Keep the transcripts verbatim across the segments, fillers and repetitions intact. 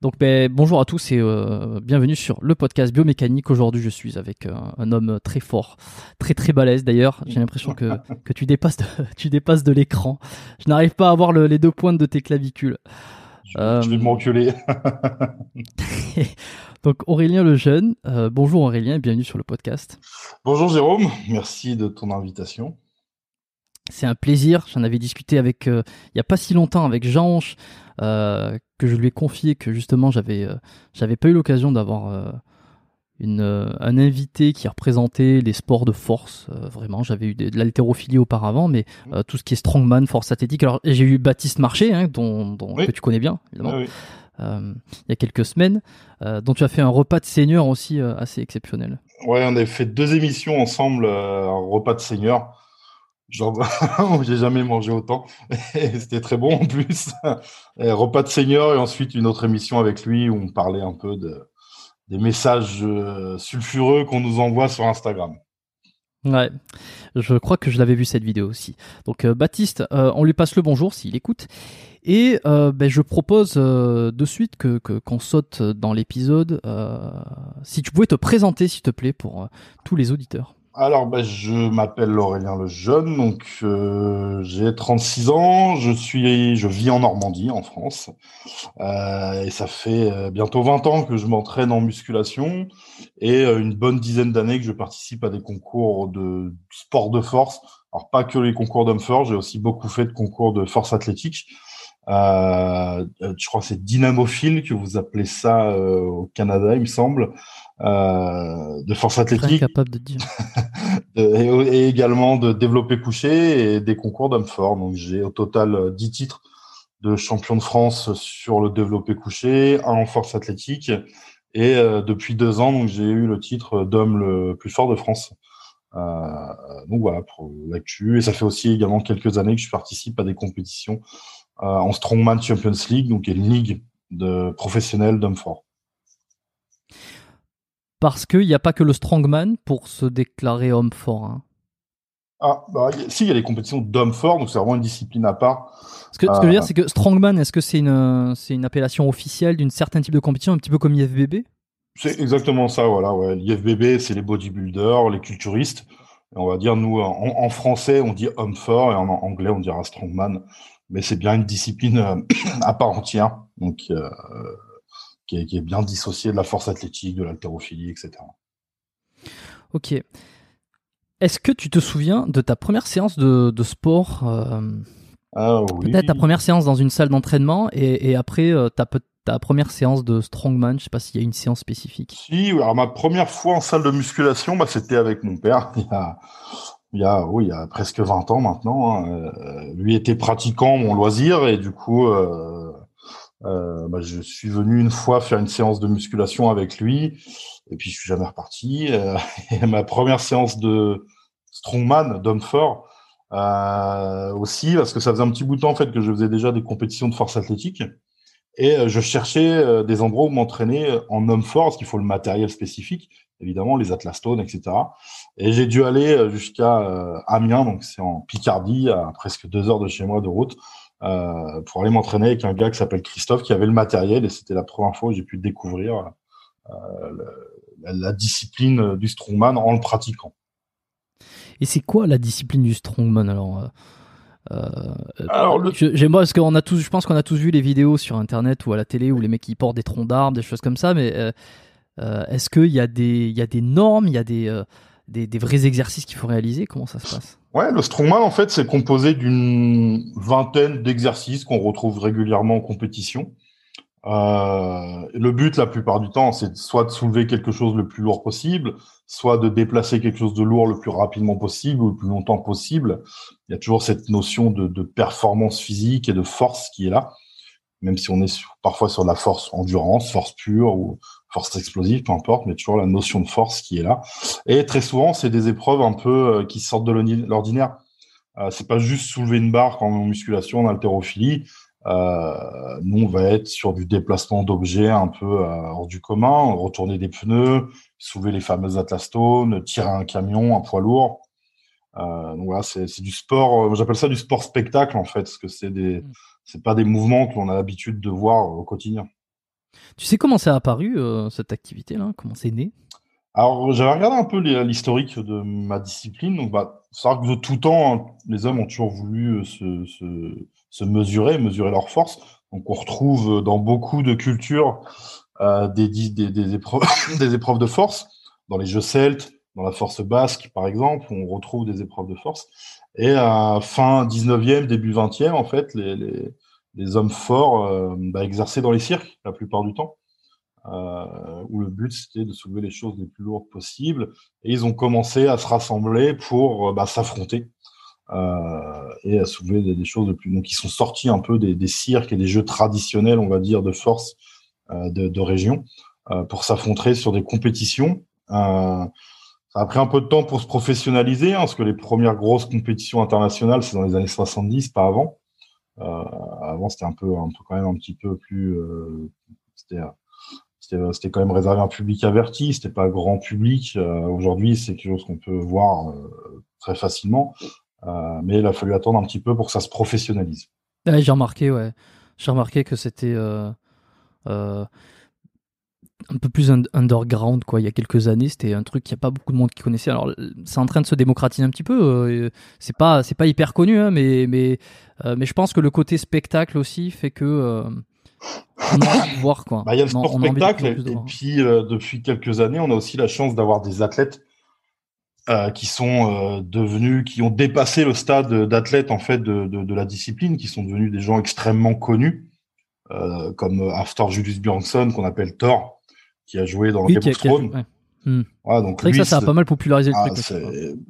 Donc ben, bonjour à tous et euh, bienvenue sur le podcast Biomécanique. Aujourd'hui, je suis avec euh, un homme très fort, très très balèze d'ailleurs. J'ai l'impression que, que tu, dépasses de, tu dépasses de l'écran. Je n'arrive pas à voir le, les deux pointes de tes clavicules. Je, euh, je vais m'enculer. Donc Aurélien Lejeune, euh, bonjour Aurélien et bienvenue sur le podcast. Bonjour Jérôme, merci de ton invitation. C'est un plaisir. J'en avais discuté avec, euh, il n'y a pas si longtemps avec Jean-Anche, euh, que je lui ai confié que justement j'avais, euh, j'avais pas eu l'occasion d'avoir euh, une, euh, un invité qui représentait les sports de force. Euh, vraiment, j'avais eu de, de l'haltérophilie auparavant, mais euh, tout ce qui est strongman, force athlétique. Alors j'ai eu Baptiste Marché, hein, dont, dont oui. que tu connais bien, évidemment, ah, oui. euh, il y a quelques semaines, euh, dont tu as fait un repas de senior aussi euh, assez exceptionnel. Ouais, on avait fait deux émissions ensemble, euh, un repas de senior. Genre, j'ai jamais mangé autant. Et c'était très bon en plus. Et repas de senior et ensuite une autre émission avec lui où on parlait un peu de, des messages sulfureux qu'on nous envoie sur Instagram. Ouais, je crois que je l'avais vu cette vidéo aussi. Donc euh, Baptiste, euh, on lui passe le bonjour s'il écoute. Et euh, ben, je propose euh, de suite que, que, qu'on saute dans l'épisode. Euh, si tu pouvais te présenter s'il te plaît pour euh, tous les auditeurs. Alors, ben, je m'appelle Aurélien Lejeune, donc euh, j'ai trente-six ans, je suis, je vis en Normandie, en France, euh, et ça fait euh, bientôt vingt ans que je m'entraîne en musculation et euh, une bonne dizaine d'années que je participe à des concours de sport de force. Alors, pas que les concours d'hommes forts, j'ai aussi beaucoup fait de concours de force athlétique. Euh, je crois que c'est dynamophile que vous appelez ça euh, au Canada, il me semble, euh, de force athlétique. Capable de dire. et, et également de développer couché et des concours d'hommes forts. Donc j'ai au total dix titres de champion de France sur le développé couché, un en force athlétique et euh, depuis deux ans, donc j'ai eu le titre d'homme le plus fort de France. Euh, donc voilà pour l'actu. Et ça fait aussi également quelques années que je participe à des compétitions. Euh, en Strongman Champions League, donc une ligue de professionnels d'hommes forts. Parce qu'il n'y a pas que le Strongman pour se déclarer homme fort. Hein. Ah, bah, y a, si, il y a les compétitions d'hommes forts, donc c'est vraiment une discipline à part. Ce que, ce euh, que je veux dire, c'est que Strongman, est-ce que c'est une, c'est une appellation officielle d'une certaine type de compétition, un petit peu comme I F B B ? C'est exactement ça, voilà. Ouais. L'I F B B, c'est les bodybuilders, les culturistes. Et on va dire, nous, en, en français, on dit homme fort, et en anglais, on dira Strongman. Mais c'est bien une discipline euh, à part entière, donc euh, qui, est, qui est bien dissociée de la force athlétique, de l'haltérophilie, et cetera. Ok. Est-ce que tu te souviens de ta première séance de, de sport euh, ah, oui. Peut-être ta première séance dans une salle d'entraînement et, et après euh, ta, ta première séance de strongman. Je ne sais pas s'il y a une séance spécifique. Si, alors ma première fois en salle de musculation, bah, c'était avec mon père. Il y a... Il y a, oui, il y a presque vingt ans maintenant. Euh, lui était pratiquant mon loisir et du coup, euh, euh, bah, je suis venu une fois faire une séance de musculation avec lui et puis je suis jamais reparti. Euh, et ma première séance de strongman, d'homme fort, euh, aussi parce que ça faisait un petit bout de temps en fait que je faisais déjà des compétitions de force athlétique et je cherchais des endroits où m'entraîner en homme fort parce qu'il faut le matériel spécifique. Évidemment, les Atlastones, et cetera. Et j'ai dû aller jusqu'à euh, Amiens, donc c'est en Picardie, à presque deux heures de chez moi de route, euh, pour aller m'entraîner avec un gars qui s'appelle Christophe, qui avait le matériel, et c'était la première fois où j'ai pu découvrir euh, la, la discipline du strongman en le pratiquant. Et c'est quoi la discipline du strongman alors ? Euh, Alors, le... je, j'aime, parce qu'on a tous, je pense qu'on a tous vu les vidéos sur internet ou à la télé où les mecs ils portent des troncs d'armes, des choses comme ça, mais euh, euh, est-ce qu'il y a des, il y a des normes, il y a des, euh, des, des vrais exercices qu'il faut réaliser? Comment ça se passe? Ouais, le strongman en fait c'est composé d'une vingtaine d'exercices qu'on retrouve régulièrement en compétition. Euh, le but la plupart du temps c'est soit de soulever quelque chose le plus lourd possible, soit de déplacer quelque chose de lourd le plus rapidement possible ou le plus longtemps possible. Il y a toujours cette notion de, de performance physique et de force qui est là, même si on est sur, parfois sur la force endurance, force pure ou force explosive, peu importe, mais toujours la notion de force qui est là. Et très souvent c'est des épreuves un peu euh, qui sortent de l'ordinaire. Euh, c'est pas juste soulever une barre quand on est en musculation, en haltérophilie. Euh, nous, on va être sur du déplacement d'objets un peu euh, hors du commun, retourner des pneus, soulever les fameuses atlastones, tirer un camion, un poids lourd. Euh, donc voilà, c'est, c'est du sport, euh, j'appelle ça du sport spectacle en fait, parce que c'est des, c'est pas des mouvements que l'on a l'habitude de voir au quotidien. Tu sais comment c'est apparu euh, cette activité-là? Comment c'est né? Alors, j'avais regardé un peu les, l'historique de ma discipline. Donc, bah, c'est vrai que de tout temps, hein, les hommes ont toujours voulu euh, se, se, se mesurer, mesurer leur force. Donc, on retrouve dans beaucoup de cultures euh, des, des, des, épreuves, des épreuves de force. Dans les jeux celtes, dans la force basque, par exemple, on retrouve des épreuves de force. Et à euh, fin dix-neuvième, début vingtième, en fait, les, les, les hommes forts euh, bah, exerçaient dans les cirques la plupart du temps. Euh, où le but c'était de soulever les choses les plus lourdes possibles, et ils ont commencé à se rassembler pour euh, bah, s'affronter euh, et à soulever des, des choses de plus. Donc ils sont sortis un peu des, des cirques et des jeux traditionnels, on va dire, de force euh, de, de région euh, pour s'affronter sur des compétitions. Euh, ça a pris un peu de temps pour se professionnaliser, hein, parce que les premières grosses compétitions internationales c'est dans les années soixante-dix, pas avant. Euh, avant c'était un peu, un peu quand même un petit peu plus euh, c'était euh, C'était, c'était quand même réservé à un public averti, c'était pas grand public. Euh, aujourd'hui, c'est quelque chose qu'on peut voir euh, très facilement, euh, mais il a fallu attendre un petit peu pour que ça se professionnalise. Ouais, j'ai remarqué, ouais, j'ai remarqué que c'était euh, euh, un peu plus underground, quoi. Il y a quelques années, c'était un truc qu'il n'y a pas beaucoup de monde qui connaissait. Alors, c'est en train de se démocratiser un petit peu. C'est pas, c'est pas hyper connu, hein, mais mais euh, mais je pense que le côté spectacle aussi fait que. Euh, On a envie de voir, quoi. Bah, il y a le sport spectacle, et, et puis euh, depuis quelques années, on a aussi la chance d'avoir des athlètes euh, qui sont euh, devenus, qui ont dépassé le stade d'athlète en fait de, de, de la discipline, qui sont devenus des gens extrêmement connus, euh, comme Arthur Julius Bjornsson, qu'on appelle Thor, qui a joué dans oui, Game of Thrones. Ouais. Mmh. Ouais, donc c'est lui, que ça, ça a pas mal popularisé ah, le truc.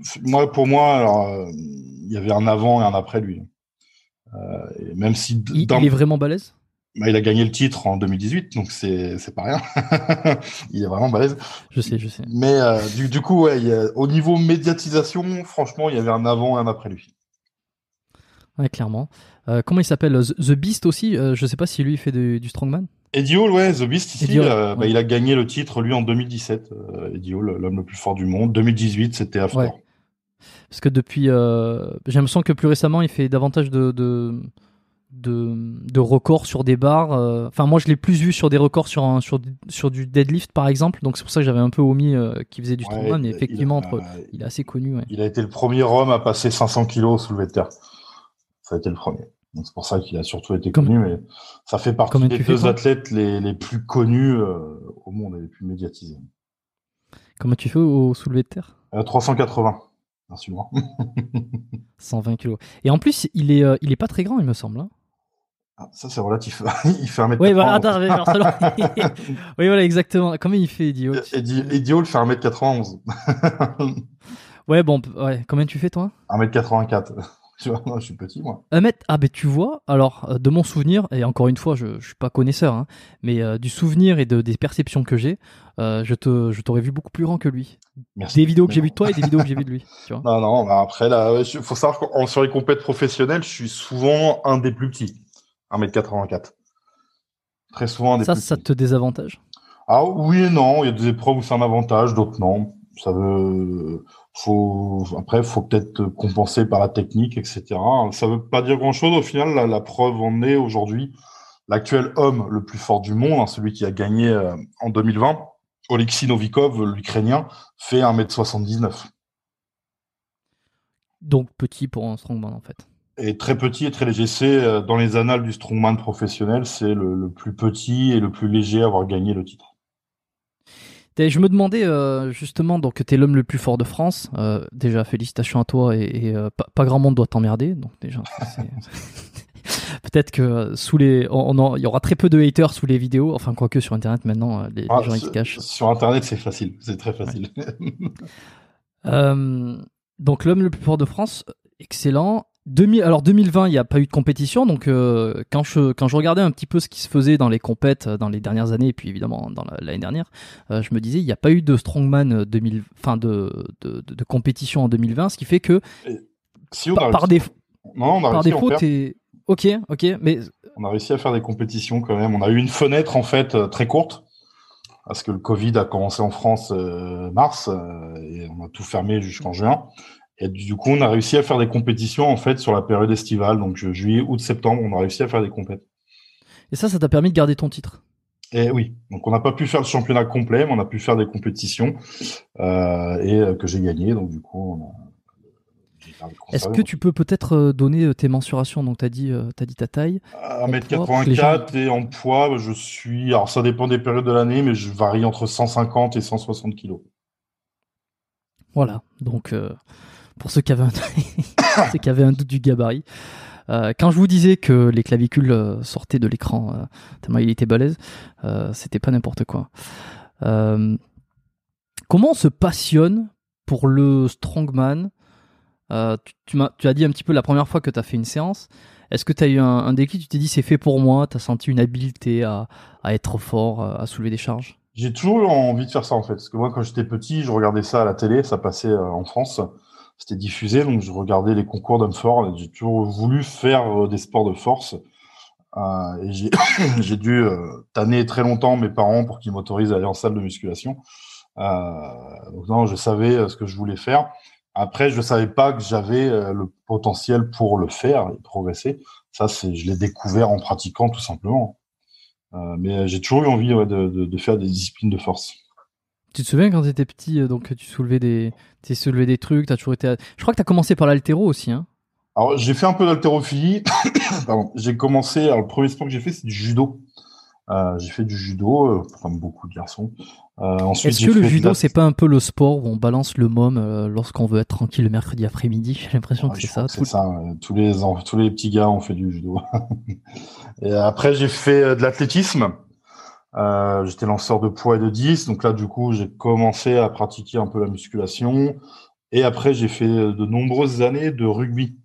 C'est... Moi, pour moi, il euh, y avait un avant et un après lui. Euh, et même si d- il, dans... il est vraiment balèze. Bah, il a gagné le titre en deux mille dix-huit, donc c'est, c'est pas rien. Il est vraiment balèze. Je sais, je sais. Mais euh, du, du coup, ouais, il y a, au niveau médiatisation, franchement, il y avait un avant et un après lui. Ouais, clairement. Euh, comment il s'appelle ? The Beast aussi, euh, je sais pas si lui fait du, du Strongman. Eddie Hall, ouais, The Beast ici, Hall, euh, bah, ouais. Il a gagné le titre, lui, en deux mille dix-sept. Euh, Eddie Hall, l'homme le plus fort du monde. deux mille dix-huit, c'était After. Ouais. Parce que depuis... Euh, j'ai l'impression que plus récemment, il fait davantage de... de... de de records sur des barres, enfin euh, moi je l'ai plus vu sur des records sur un sur sur du deadlift par exemple, donc c'est pour ça que j'avais un peu omis euh, qu'il faisait du ouais, strongman, mais effectivement il a, entre, euh, il est assez connu ouais. Il a été le premier homme à passer cinq cents kilos soulevé de terre, ça a été le premier, donc c'est pour ça qu'il a surtout été Comme... connu, mais ça fait partie Comment des deux athlètes les les plus connus euh, au monde et les plus médiatisés. Comment tu fais au soulevé de terre? euh, trois cent quatre-vingts. Merci moi. cent vingt kilos. Et en plus il est euh, il est pas très grand il me semble hein. Ah, ça, c'est relatif. Il fait un mètre quatre-vingts. Oui, bah, attends, mais alors, oui, voilà, exactement. Comment il fait, Eddie Hall ? Eddie Hall fait un mètre quatre-vingt-onze. Ouais, bon, ouais. Combien tu fais, toi ? un mètre quatre-vingt-quatre. Je suis petit, moi. un mètre... Ah, ben, tu vois, alors, de mon souvenir, et encore une fois, je ne suis pas connaisseur, hein, mais euh, du souvenir et de, des perceptions que j'ai, euh, je, te, je t'aurais vu beaucoup plus grand que lui. Merci. Des vidéos que j'ai vues de toi et des vidéos que j'ai vues de lui. Tu vois ? Non, non, bah, après, il faut savoir qu'en sur les compétitions professionnelles, je suis souvent un des plus petits. un mètre quatre-vingt-quatre. Très souvent. Des ça, ça te désavantage ? Ah oui et non. Il y a des épreuves où c'est un avantage, d'autres non. Ça veut. Faut... Après, il faut peut-être compenser par la technique, et cetera. Ça ne veut pas dire grand-chose. Au final, la, la preuve en est aujourd'hui. L'actuel homme le plus fort du monde, hein, celui qui a gagné euh, en deux mille vingt, Oleksii Novikov, l'Ukrainien, fait un mètre soixante-dix-neuf. Donc petit pour un strongman, en fait. est très petit et très léger. C'est dans les annales du strongman professionnel, c'est le, le plus petit et le plus léger à avoir gagné le titre. Je me demandais euh, justement, donc tu es l'homme le plus fort de France. Euh, déjà, félicitations à toi et, et euh, pas, pas grand monde doit t'emmerder. Donc déjà, c'est... peut-être que sous les, on, on, il y aura très peu de haters sous les vidéos. Enfin, quoique sur Internet maintenant, les, ah, les gens ils se cachent. Sur Internet, c'est facile, c'est très facile. Ouais. euh, donc l'homme le plus fort de France, excellent. deux mille, alors deux mille vingt, il n'y a pas eu de compétition, donc euh, quand, je, quand je regardais un petit peu ce qui se faisait dans les compètes dans les dernières années, et puis évidemment dans la, l'année dernière, euh, je me disais il n'y a pas eu de Strongman deux mille, enfin de, de, de, de compétition en deux mille vingt, ce qui fait que si on par, par, déf... non, on par réussi, défaut, t'es... Ok, ok, mais... On a réussi à faire des compétitions quand même, on a eu une fenêtre en fait très courte, parce que le Covid a commencé en France euh, mars, euh, et on a tout fermé jusqu'en juin. Et du coup, on a réussi à faire des compétitions en fait sur la période estivale, donc juillet, août, septembre, on a réussi à faire des compètes. Et ça, ça t'a permis de garder ton titre ? Eh oui, donc on n'a pas pu faire le championnat complet, mais on a pu faire des compétitions euh, et euh, que j'ai gagné, donc du coup, on a... Est-ce que tu peux peut-être donner tes mensurations ? Donc, tu as dit, t'as dit ta taille. un mètre quatre-vingt-quatre gens... et en poids, je suis... Alors, ça dépend des périodes de l'année, mais je varie entre cent cinquante et cent soixante kilos. Voilà, donc... Euh... Pour ceux qui avaient un, ceux qui avaient un doute du gabarit. Euh, quand je vous disais que les clavicules sortaient de l'écran, euh, tellement il était balèze, euh, c'était pas n'importe quoi. Euh, comment on se passionne pour le strongman ? euh, tu, tu, m'as, tu as dit un petit peu la première fois que tu as fait une séance. Est-ce que tu as eu un, un déclic ? Tu t'es dit c'est fait pour moi ? Tu as senti une habileté à, à être fort, à soulever des charges ? J'ai toujours eu envie de faire ça en fait. Parce que moi, quand j'étais petit, je regardais ça à la télé, ça passait en France. C'était diffusé, donc je regardais les concours d'hommes forts. J'ai toujours voulu faire des sports de force. Euh, et j'ai, j'ai dû euh, tanner très longtemps mes parents pour qu'ils m'autorisent à aller en salle de musculation. Euh, donc non, je savais ce que je voulais faire. Après, je savais pas que j'avais le potentiel pour le faire et progresser. Ça, c'est, je l'ai découvert en pratiquant tout simplement. Euh, mais j'ai toujours eu envie ouais, de, de, de faire des disciplines de force. Tu te souviens quand tu étais petit, donc tu soulevais des, tu soulevais des trucs, t'as toujours été... Je crois que tu as commencé par l'haltéro aussi. Hein. Alors, j'ai fait un peu d'haltérophilie. Pardon. J'ai commencé... Alors, le premier sport que j'ai fait, c'est du judo. Euh, j'ai fait du judo, euh, comme beaucoup de garçons. Euh, ensuite, Est-ce j'ai que fait le judo, la... c'est pas un peu le sport où on balance le môme euh, lorsqu'on veut être tranquille le mercredi après-midi ? J'ai l'impression ouais, que c'est ça. Que c'est tout... ça. Ouais. Tous, les, tous les petits gars ont fait du judo. Et après, j'ai fait de l'athlétisme. Euh, j'étais lanceur de poids et de dix, donc là du coup j'ai commencé à pratiquer un peu la musculation et après j'ai fait de nombreuses années de rugby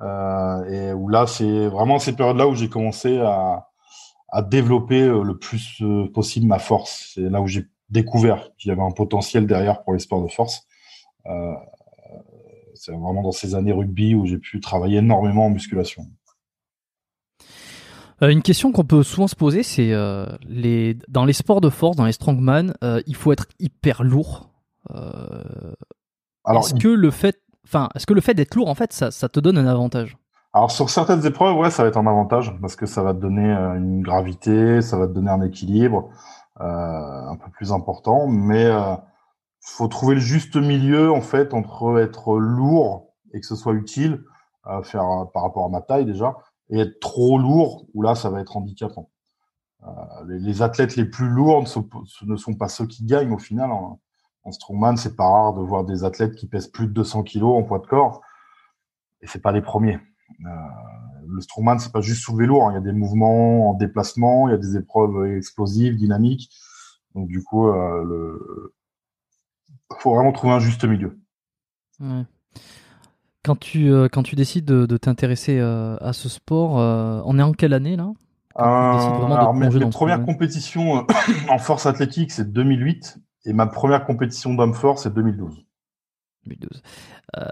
euh, et où là c'est vraiment ces périodes là où j'ai commencé à, à développer le plus possible ma force, c'est là où j'ai découvert qu'il y avait un potentiel derrière pour les sports de force euh, c'est vraiment dans ces années rugby où j'ai pu travailler énormément en musculation. Une question qu'on peut souvent se poser, c'est euh, les, dans les sports de force, dans les strongman, euh, il faut être hyper lourd. Euh, alors, est-ce, il... que le fait, enfin, est-ce que le fait d'être lourd, en fait, ça, ça te donne un avantage ? Alors, sur certaines épreuves, ouais, ça va être un avantage, parce que ça va te donner une gravité, ça va te donner un équilibre euh, un peu plus important, mais il euh, faut trouver le juste milieu, en fait, entre être lourd et que ce soit utile, euh, faire, par rapport à ma taille déjà, et être trop lourd, où là, ça va être handicapant. Euh, les, les athlètes les plus lourds ne sont, ne sont pas ceux qui gagnent, au final. En, en strongman, c'est pas rare de voir des athlètes qui pèsent plus de deux cents kilos en poids de corps, et c'est pas les premiers. Euh, le strongman, c'est pas juste soulever lourd, hein. Il y a des mouvements en déplacement, il y a des épreuves explosives, dynamiques. Donc, du coup, euh, le... faut vraiment trouver un juste milieu. Ouais. Quand tu, euh, quand tu décides de, de t'intéresser euh, à ce sport, euh, on est en quelle année là ? euh, mes, mes premières compétitions euh, en force athlétique, c'est deux mille huit. Et ma première compétition d'homme fort, c'est deux mille douze. deux mille douze. Euh,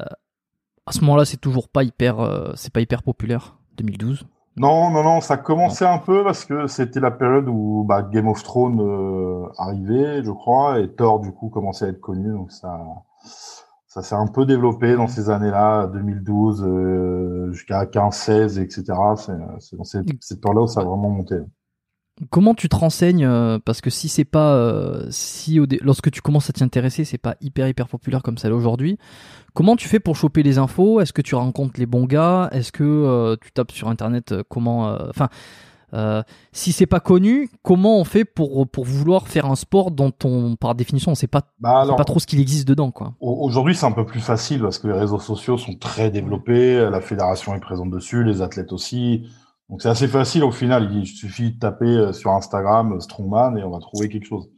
à ce moment-là, c'est toujours pas hyper, euh, c'est pas hyper populaire, deux mille douze. Non, non, non, ça commençait non. un peu parce que c'était la période où bah, Game of Thrones euh, arrivait, je crois, et Thor, du coup, commençait à être connu. Donc ça... Ça s'est un peu développé dans ces années-là, deux mille douze euh, jusqu'à quinze, seize, et cetera. C'est, c'est dans ces, ces temps-là où ça a vraiment monté. Comment tu te renseignes, parce que si c'est pas euh, si au dé- lorsque tu commences à t'y intéresser, c'est pas hyper hyper populaire comme ça aujourd'hui. Comment tu fais pour choper les infos? Est-ce que tu rencontres les bons gars? Est-ce que euh, tu tapes sur internet? euh, Comment Enfin, euh, euh, si c'est pas connu, comment on fait pour pour vouloir faire un sport dont on, par définition, on sait pas, bah alors, on sait pas trop ce qu'il existe dedans, quoi. Aujourd'hui, c'est un peu plus facile parce que les réseaux sociaux sont très développés. La fédération est présente dessus, les athlètes aussi. Donc, c'est assez facile au final. Il suffit de taper sur Instagram Strongman et on va trouver quelque chose.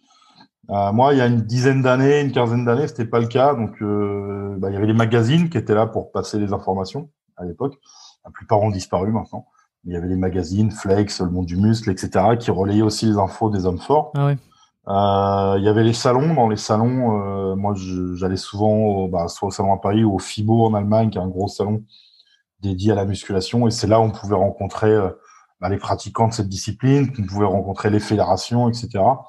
Euh, moi, il y a une dizaine d'années, une quinzaine d'années, c'était pas le cas. Donc, euh, bah, il y avait les magazines qui étaient là pour passer les informations à l'époque. La plupart ont disparu maintenant. Il y avait les magazines, Flex, Le Monde du Muscle, et cetera, qui relayaient aussi les infos des hommes forts. Ah oui. Euh, il y avait les salons. Dans les salons, euh, moi, je, j'allais souvent au, bah, soit au salon à Paris ou au FIBO en Allemagne, qui est un gros salon dédié à la musculation, et c'est là où on pouvait rencontrer euh, bah, les pratiquants de cette discipline, qu'on pouvait rencontrer les fédérations, et cetera.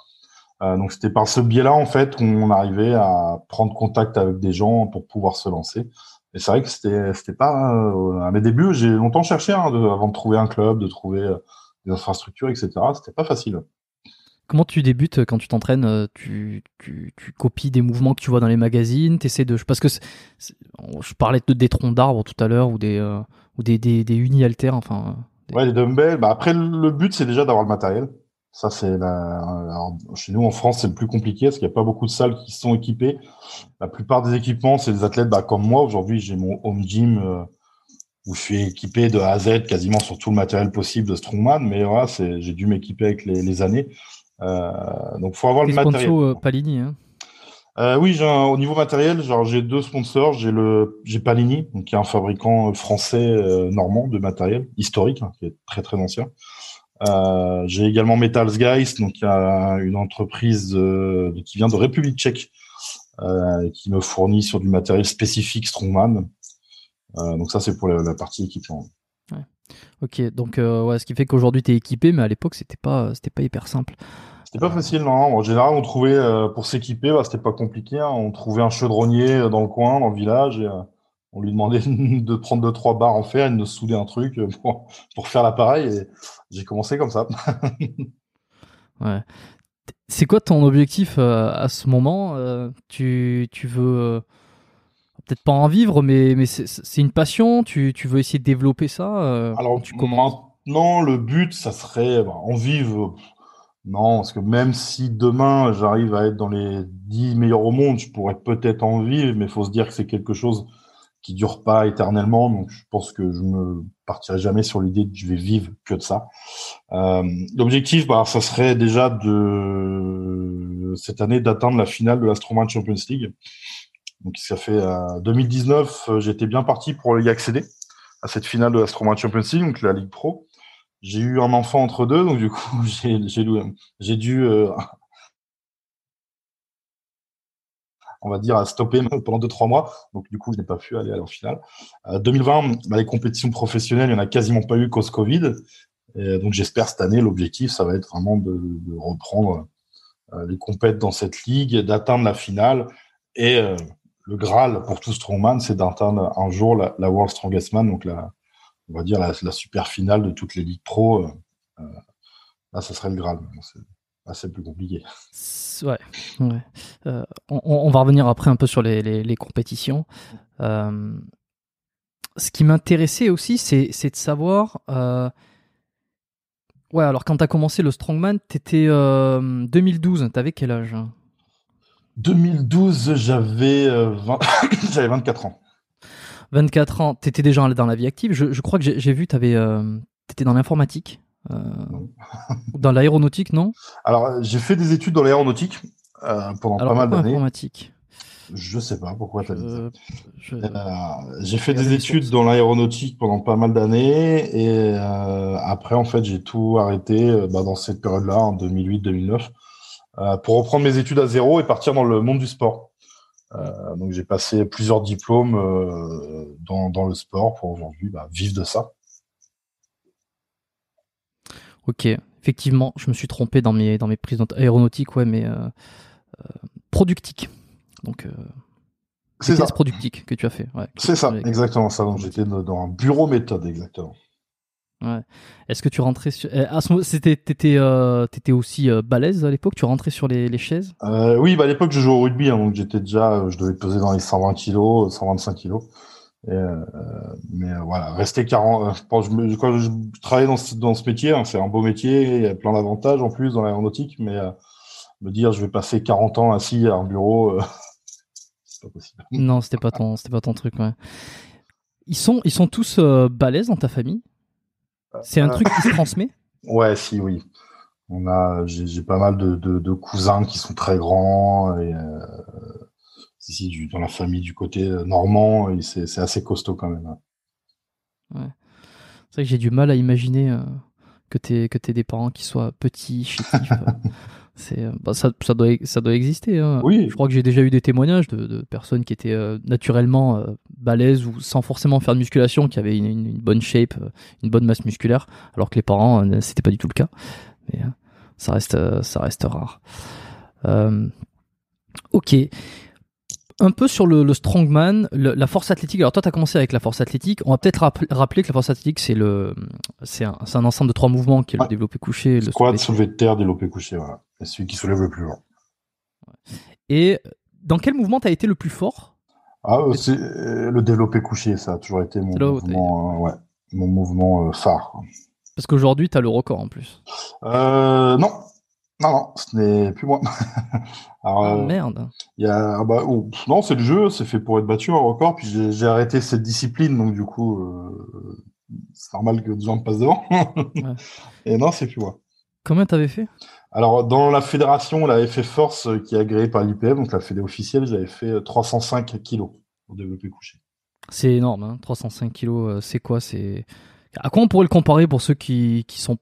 Euh, donc, c'était par ce biais-là, en fait, qu'on arrivait à prendre contact avec des gens pour pouvoir se lancer. Et c'est vrai que c'était, c'était pas… Euh, à mes débuts, j'ai longtemps cherché hein, de, avant de trouver un club, de trouver euh, des infrastructures, et cetera. C'était pas facile. Comment tu débutes quand tu t'entraînes? Tu, tu, tu copies des mouvements que tu vois dans les magazines, t'essaies de... Parce que c'est, c'est, je parlais de, des troncs d'arbres tout à l'heure ou des, euh, ou des, des, des uni-haltères. Enfin, des... Ouais, les dumbbells. Bah après, le but, c'est déjà d'avoir le matériel. Ça, c'est la... Alors, chez nous, en France, c'est le plus compliqué parce qu'il n'y a pas beaucoup de salles qui sont équipées. La plupart des équipements, c'est des athlètes bah, comme moi. Aujourd'hui, j'ai mon home gym euh, où je suis équipé de A à Z quasiment sur tout le matériel possible de Strongman. Mais voilà, c'est... j'ai dû m'équiper avec les, les années. Euh, donc faut avoir les le matériel. Sponsors euh, Paligny. Hein. Euh, oui, j'ai un, au niveau matériel, genre j'ai deux sponsors, j'ai le j'ai Paligny, donc qui est un fabricant français euh, normand de matériel historique, hein, qui est très très ancien. Euh, j'ai également Metals Geist, donc qui a une entreprise euh, qui vient de République Tchèque, euh, qui me fournit sur du matériel spécifique Strongman. Euh, donc ça c'est pour la, la partie équipement. Ouais. Ok, donc euh, ouais, ce qui fait qu'aujourd'hui t'es équipé, mais à l'époque c'était pas c'était pas hyper simple. C'était pas facile, non. En général, on trouvait, euh, pour s'équiper, bah, c'était pas compliqué. Hein. On trouvait un chaudronnier dans le coin, dans le village, et euh, on lui demandait de prendre deux, trois barres en fer et de nous souder un truc pour, pour faire l'appareil. Et j'ai commencé comme ça. Ouais. C'est quoi ton objectif euh, à ce moment euh, tu, tu veux euh, peut-être pas en vivre, mais, mais c'est, c'est une passion. Tu, tu veux essayer de développer ça euh, Alors, tu commences... maintenant, le but, ça serait bah, en vivre. Non, parce que même si demain, j'arrive à être dans les dix meilleurs au monde, je pourrais peut-être en vivre, mais il faut se dire que c'est quelque chose qui dure pas éternellement. Donc, je pense que je me partirai jamais sur l'idée que je vais vivre que de ça. Euh, l'objectif, bah, ça serait déjà de cette année d'atteindre la finale de la Strongman Champions League. Donc, ça fait euh, deux mille dix-neuf, j'étais bien parti pour y accéder à cette finale de la Strongman Champions League, donc la Ligue Pro. J'ai eu un enfant entre deux, donc du coup, j'ai, j'ai, j'ai dû, euh, on va dire, stopper pendant deux trois mois. Donc du coup, je n'ai pas pu aller à leur finale. Euh, deux mille vingt, bah, les compétitions professionnelles, il n'y en a quasiment pas eu cause Covid. Et donc j'espère cette année, l'objectif, ça va être vraiment de, de reprendre euh, les compètes dans cette ligue, d'atteindre la finale. Et euh, le Graal pour tout Strongman, c'est d'atteindre un jour la, la World Strongest Man, donc la... on va dire la, la super finale de toutes les ligues pro, euh, là, ça serait le Graal. C'est, là, c'est plus compliqué. Ouais. ouais. Euh, on, on va revenir après un peu sur les, les, les compétitions. Euh, ce qui m'intéressait aussi, c'est, c'est de savoir... Euh, ouais, alors quand tu as commencé le Strongman, tu étais euh, deux mille douze. Tu avais quel âge? deux mille douze, j'avais, vingt... j'avais vingt-quatre ans. vingt-quatre ans, tu étais déjà dans la vie active. Je, je crois que j'ai, j'ai vu, tu euh, étais dans l'informatique, euh, dans l'aéronautique, non? Alors, j'ai fait des études dans l'aéronautique euh, pendant Alors, pas mal d'années. Informatique. Je sais pas pourquoi tu as dit ça. Je... Euh, j'ai fait des études dans l'aéronautique pendant pas mal d'années et euh, après, en fait, j'ai tout arrêté bah, dans cette période-là, en deux mille huit deux mille neuf, euh, pour reprendre mes études à zéro et partir dans le monde du sport. Euh, donc j'ai passé plusieurs diplômes euh, dans, dans le sport pour aujourd'hui bah, vivre de ça. Ok, effectivement, je me suis trompé dans mes, dans mes prises aéronautiques, ouais, mais euh, euh, productique. Donc, euh, c'est ça. Productique que tu as fait. Ouais, c'est ça, exactement ça. Donc j'étais dans un bureau méthode, exactement. Ouais. Est-ce que tu rentrais sur... à ce moment, c'était, t'étais, euh, t'étais aussi euh, balèze à l'époque? Tu rentrais sur les, les chaises? euh, Oui, bah à l'époque je jouais au rugby, hein, donc j'étais déjà, euh, je devais peser dans les cent vingt kilos, cent vingt-cinq kilos. Et, euh, mais euh, voilà, rester quarante. Euh, quand, je, quand je travaillais dans ce, dans ce métier, hein, c'est un beau métier, il y a plein d'avantages en plus dans l'aéronautique, mais euh, me dire je vais passer quarante ans assis à un bureau, euh, c'est pas possible. Non, c'était pas ton, c'était pas ton truc. Ouais. Ils sont, ils sont tous euh, balèzes dans ta famille? C'est un truc qui se transmet? Ouais, si, oui. On a, j'ai, j'ai pas mal de, de, de cousins qui sont très grands. Et, euh, ici, du, dans la famille du côté normand, et c'est, c'est assez costaud quand même. Ouais. C'est vrai que j'ai du mal à imaginer euh, que t'aies que t'aies des parents qui soient petits, chétifs. euh, c'est, bah, ça, ça, doit, ça doit exister. Hein. Oui. Je crois que j'ai déjà eu des témoignages de, de personnes qui étaient euh, naturellement euh, balèzes ou sans forcément faire de musculation, qui avaient une, une, une bonne shape, une bonne masse musculaire, alors que les parents, euh, c'était pas du tout le cas. Mais euh, ça, reste, euh, ça reste rare. Euh, ok. Un peu sur le, le strongman, le, la force athlétique. Alors toi, tu as commencé avec la force athlétique. On va peut-être rappel, rappeler que la force athlétique, c'est, le, c'est, un, c'est un ensemble de trois mouvements qui est le ah, développé couché, le squat, soulevé de terre, développé couché. Voilà. C'est celui qui soulève le plus lourd. Et dans quel mouvement tu as été le plus fort? Ah, c'est le développé couché, ça a toujours été mon mouvement, euh, ouais, mon mouvement phare. Parce qu'aujourd'hui, tu as le record en plus. Euh, non. Non, non, ce n'est plus moi. Alors, ah, merde. Y a, bah, oh, non, c'est le jeu, c'est fait pour être battu en record, puis j'ai, j'ai arrêté cette discipline, donc du coup, euh, c'est normal que des gens me passent devant. Ouais. Et non, c'est plus moi. Combien t'avais fait? Alors, dans la fédération, la F F Force, qui est agréée par l'I P F, donc la fédé officielle, j'avais fait trois cent cinq kilos pour développer couché. C'est énorme, hein, trois cent cinq kilos, c'est quoi c'est... À quoi on pourrait le comparer pour ceux qui, qui sont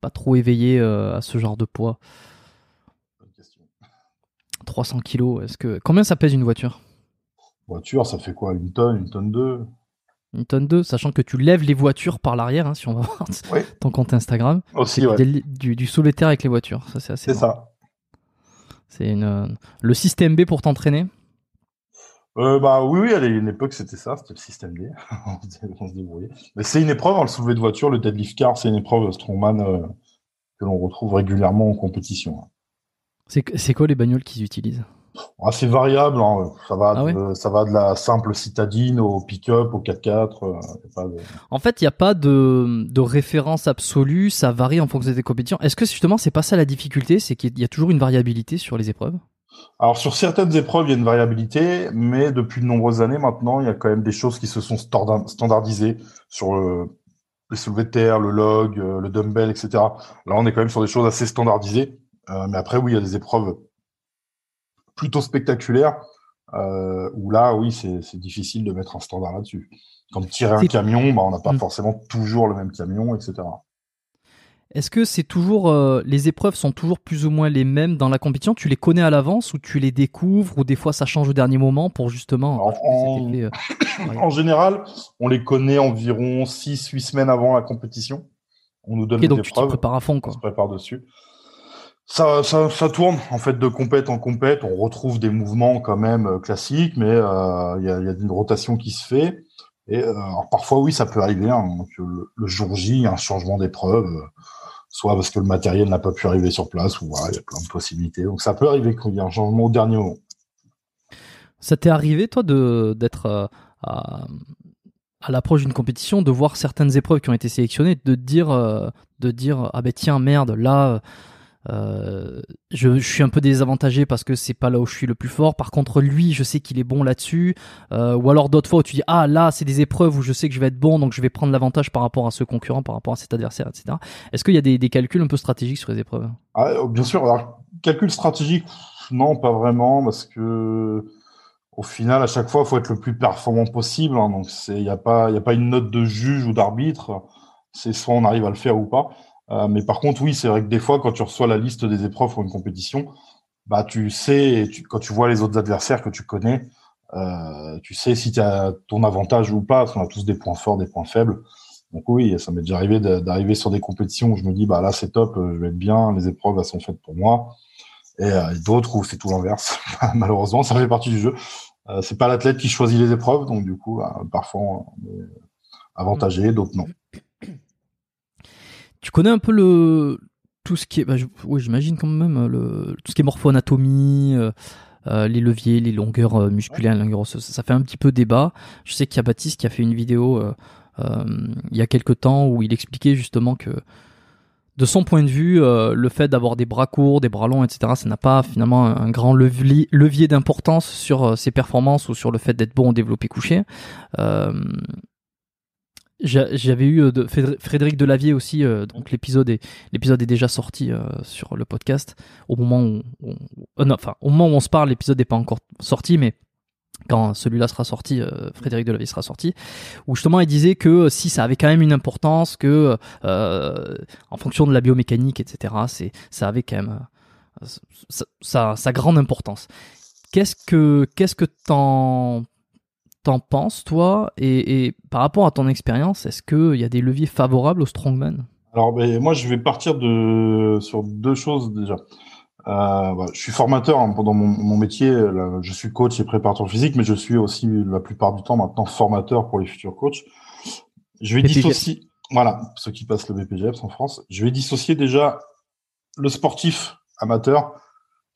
pas trop éveillé euh, à ce genre de poids? trois cents kilos, est-ce que... Combien ça pèse une voiture? Voiture, ça fait quoi? Une tonne, une tonne deux. Une tonne deux, sachant que tu lèves les voitures par l'arrière, hein, si on va voir oui. ton compte Instagram. Aussi, c'est ouais. du, du, du sous les terres avec les voitures, ça c'est assez... C'est marrant. Ça. C'est une... Euh, le système B pour t'entraîner? Euh, bah oui, oui, à une époque c'était ça, c'était le système D, on se débrouillait. Mais c'est une épreuve, hein, le soulevé de voiture, le deadlift car, c'est une épreuve strongman euh, que l'on retrouve régulièrement en compétition. Hein. C'est, c'est quoi les bagnoles qu'ils utilisent? Ah, c'est variable, hein. Ça va ah de, ouais ça va de la simple citadine au pick-up, au quatre quatre. Euh, pas de... En fait, il n'y a pas de, de référence absolue, ça varie en fonction des compétitions. Est-ce que justement c'est pas ça la difficulté, c'est qu'il y a toujours une variabilité sur les épreuves? Alors, sur certaines épreuves, il y a une variabilité, mais depuis de nombreuses années maintenant, il y a quand même des choses qui se sont standardisées sur le, les soulevés de terre, le log, le dumbbell, et cetera. Là, on est quand même sur des choses assez standardisées. Euh, mais après, oui, il y a des épreuves plutôt spectaculaires euh, où là, oui, c'est, c'est difficile de mettre un standard là-dessus. Quand tirer un c'est... camion, bah, on n'a pas mmh. forcément toujours le même camion, et cetera. Est-ce que c'est toujours euh, les épreuves sont toujours plus ou moins les mêmes dans la compétition? Tu les connais à l'avance ou tu les découvres ou des fois ça change au dernier moment pour justement... Alors, en... Fait, euh, en général, on les connaît environ six huit semaines avant la compétition. On nous donne okay, des donc épreuves. Donc tu te prépares à fond, quoi. On se prépare dessus. Ça, ça, ça tourne en fait de compète en compète. On retrouve des mouvements quand même classiques, mais il euh, y, a, y a une rotation qui se fait. Et euh, alors parfois, oui, ça peut arriver. Hein, donc, le, le jour J, un changement d'épreuve. Euh, soit parce que le matériel n'a pas pu arriver sur place, ou voilà, il y a plein de possibilités. Donc ça peut arriver qu'il y ait un changement au dernier moment. Ça t'est arrivé, toi, de, d'être euh, à, à l'approche d'une compétition, de voir certaines épreuves qui ont été sélectionnées, de te dire, euh, de dire ah ben tiens, merde, là, euh, je, je suis un peu désavantagé parce que c'est pas là où je suis le plus fort. Par contre, lui, je sais qu'il est bon là-dessus. Euh, ou alors d'autres fois où tu dis ah là, c'est des épreuves où je sais que je vais être bon, donc je vais prendre l'avantage par rapport à ce concurrent, par rapport à cet adversaire, et cetera. Est-ce qu'il y a des, des calculs un peu stratégiques sur les épreuves? Ah, bien sûr. Alors, calcul stratégique, non, pas vraiment, parce que au final, à chaque fois, il faut être le plus performant possible. Hein, donc, il n'y a pas, il n'y a pas une note de juge ou d'arbitre. C'est soit on arrive à le faire ou pas. Euh, mais par contre, oui, c'est vrai que des fois, quand tu reçois la liste des épreuves pour une compétition, bah, tu sais, tu, quand tu vois les autres adversaires que tu connais, euh, tu sais si tu as ton avantage ou pas, parce qu'on a tous des points forts, des points faibles. Donc oui, ça m'est déjà arrivé de, d'arriver sur des compétitions où je me dis, bah là, c'est top, je vais être bien, les épreuves, elles sont faites pour moi. Et, euh, et d'autres où c'est tout l'inverse. Malheureusement, ça fait partie du jeu. Euh, c'est pas l'athlète qui choisit les épreuves, donc du coup, euh, parfois, on est avantagé, d'autres non. Tu connais un peu le tout ce qui est, bah, je, oui, j'imagine quand même le tout ce qui est morpho-anatomie, euh, les leviers, les longueurs euh, musculaires, les longueurs osseuses. Ça, ça fait un petit peu débat. Je sais qu'il y a Baptiste qui a fait une vidéo euh, euh, il y a quelque temps où il expliquait justement que de son point de vue, euh, le fait d'avoir des bras courts, des bras longs, et cetera, ça n'a pas finalement un grand levier, levier d'importance sur euh, ses performances ou sur le fait d'être bon au développé couché. Euh, j'avais eu euh, de Frédéric Delavier aussi, euh, donc l'épisode est, l'épisode est déjà sorti euh, sur le podcast. Au moment où, où, euh, non, enfin, au moment où on se parle, l'épisode n'est pas encore sorti, mais quand celui-là sera sorti, euh, Frédéric Delavier sera sorti, où justement il disait que si ça avait quand même une importance, que euh, en fonction de la biomécanique, et cetera, c'est, ça avait quand même euh, sa, sa, sa grande importance. Qu'est-ce que, qu'est-ce que t'en, t'en penses, toi, et, et par rapport à ton expérience, est-ce qu'il y a des leviers favorables au strongman ? Alors, ben, moi, je vais partir de, sur deux choses déjà. Euh, bah, je suis formateur hein, pendant mon, mon métier. Là, je suis coach et préparateur physique, mais je suis aussi la plupart du temps maintenant formateur pour les futurs coachs. Je vais B P J F. Dissocier, voilà, ceux qui passent le B P J F en France. Je vais dissocier déjà le sportif amateur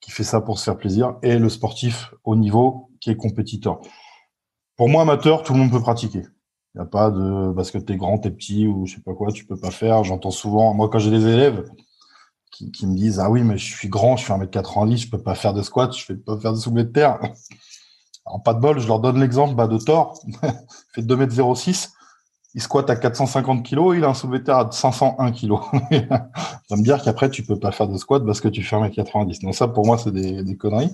qui fait ça pour se faire plaisir et le sportif haut niveau qui est compétiteur. Pour moi, amateur, tout le monde peut pratiquer. Il n'y a pas de parce que t'es grand, t'es petit ou je sais pas quoi, tu peux pas faire. J'entends souvent, moi quand j'ai des élèves. Qui, qui me disent « Ah oui, mais je suis grand, je fais un mètre quatre-vingt-dix, je peux pas faire de squat, je peux pas faire de soulevé de terre. » Alors, pas de bol, je leur donne l'exemple bah, de Thor. Il fait deux mètres zéro six, il squatte à quatre cent cinquante kilos, il a un soulevé de terre à cinq cent un kilos. Ça me dire qu'après, tu peux pas faire de squat parce que tu fais un mètre quatre-vingt-dix. Donc ça, pour moi, c'est des, des conneries.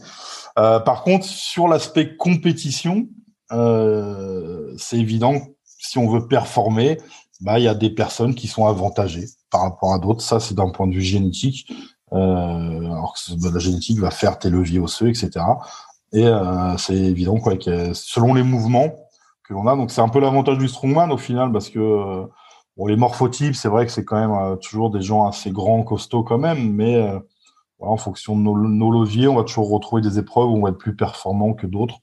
Euh, par contre, sur l'aspect compétition, euh, c'est évident, si on veut performer, bah, il y a des personnes qui sont avantagées par rapport à d'autres. Ça, c'est d'un point de vue génétique. Euh, alors que bah, la génétique va faire tes leviers osseux, et cetera. Et euh, c'est évident, quoi, que selon les mouvements que l'on a. Donc, c'est un peu l'avantage du strongman, au final, parce que bon, les morphotypes, c'est vrai que c'est quand même euh, toujours des gens assez grands, costauds quand même, mais euh, voilà, en fonction de nos, nos leviers, on va toujours retrouver des épreuves où on va être plus performant que d'autres.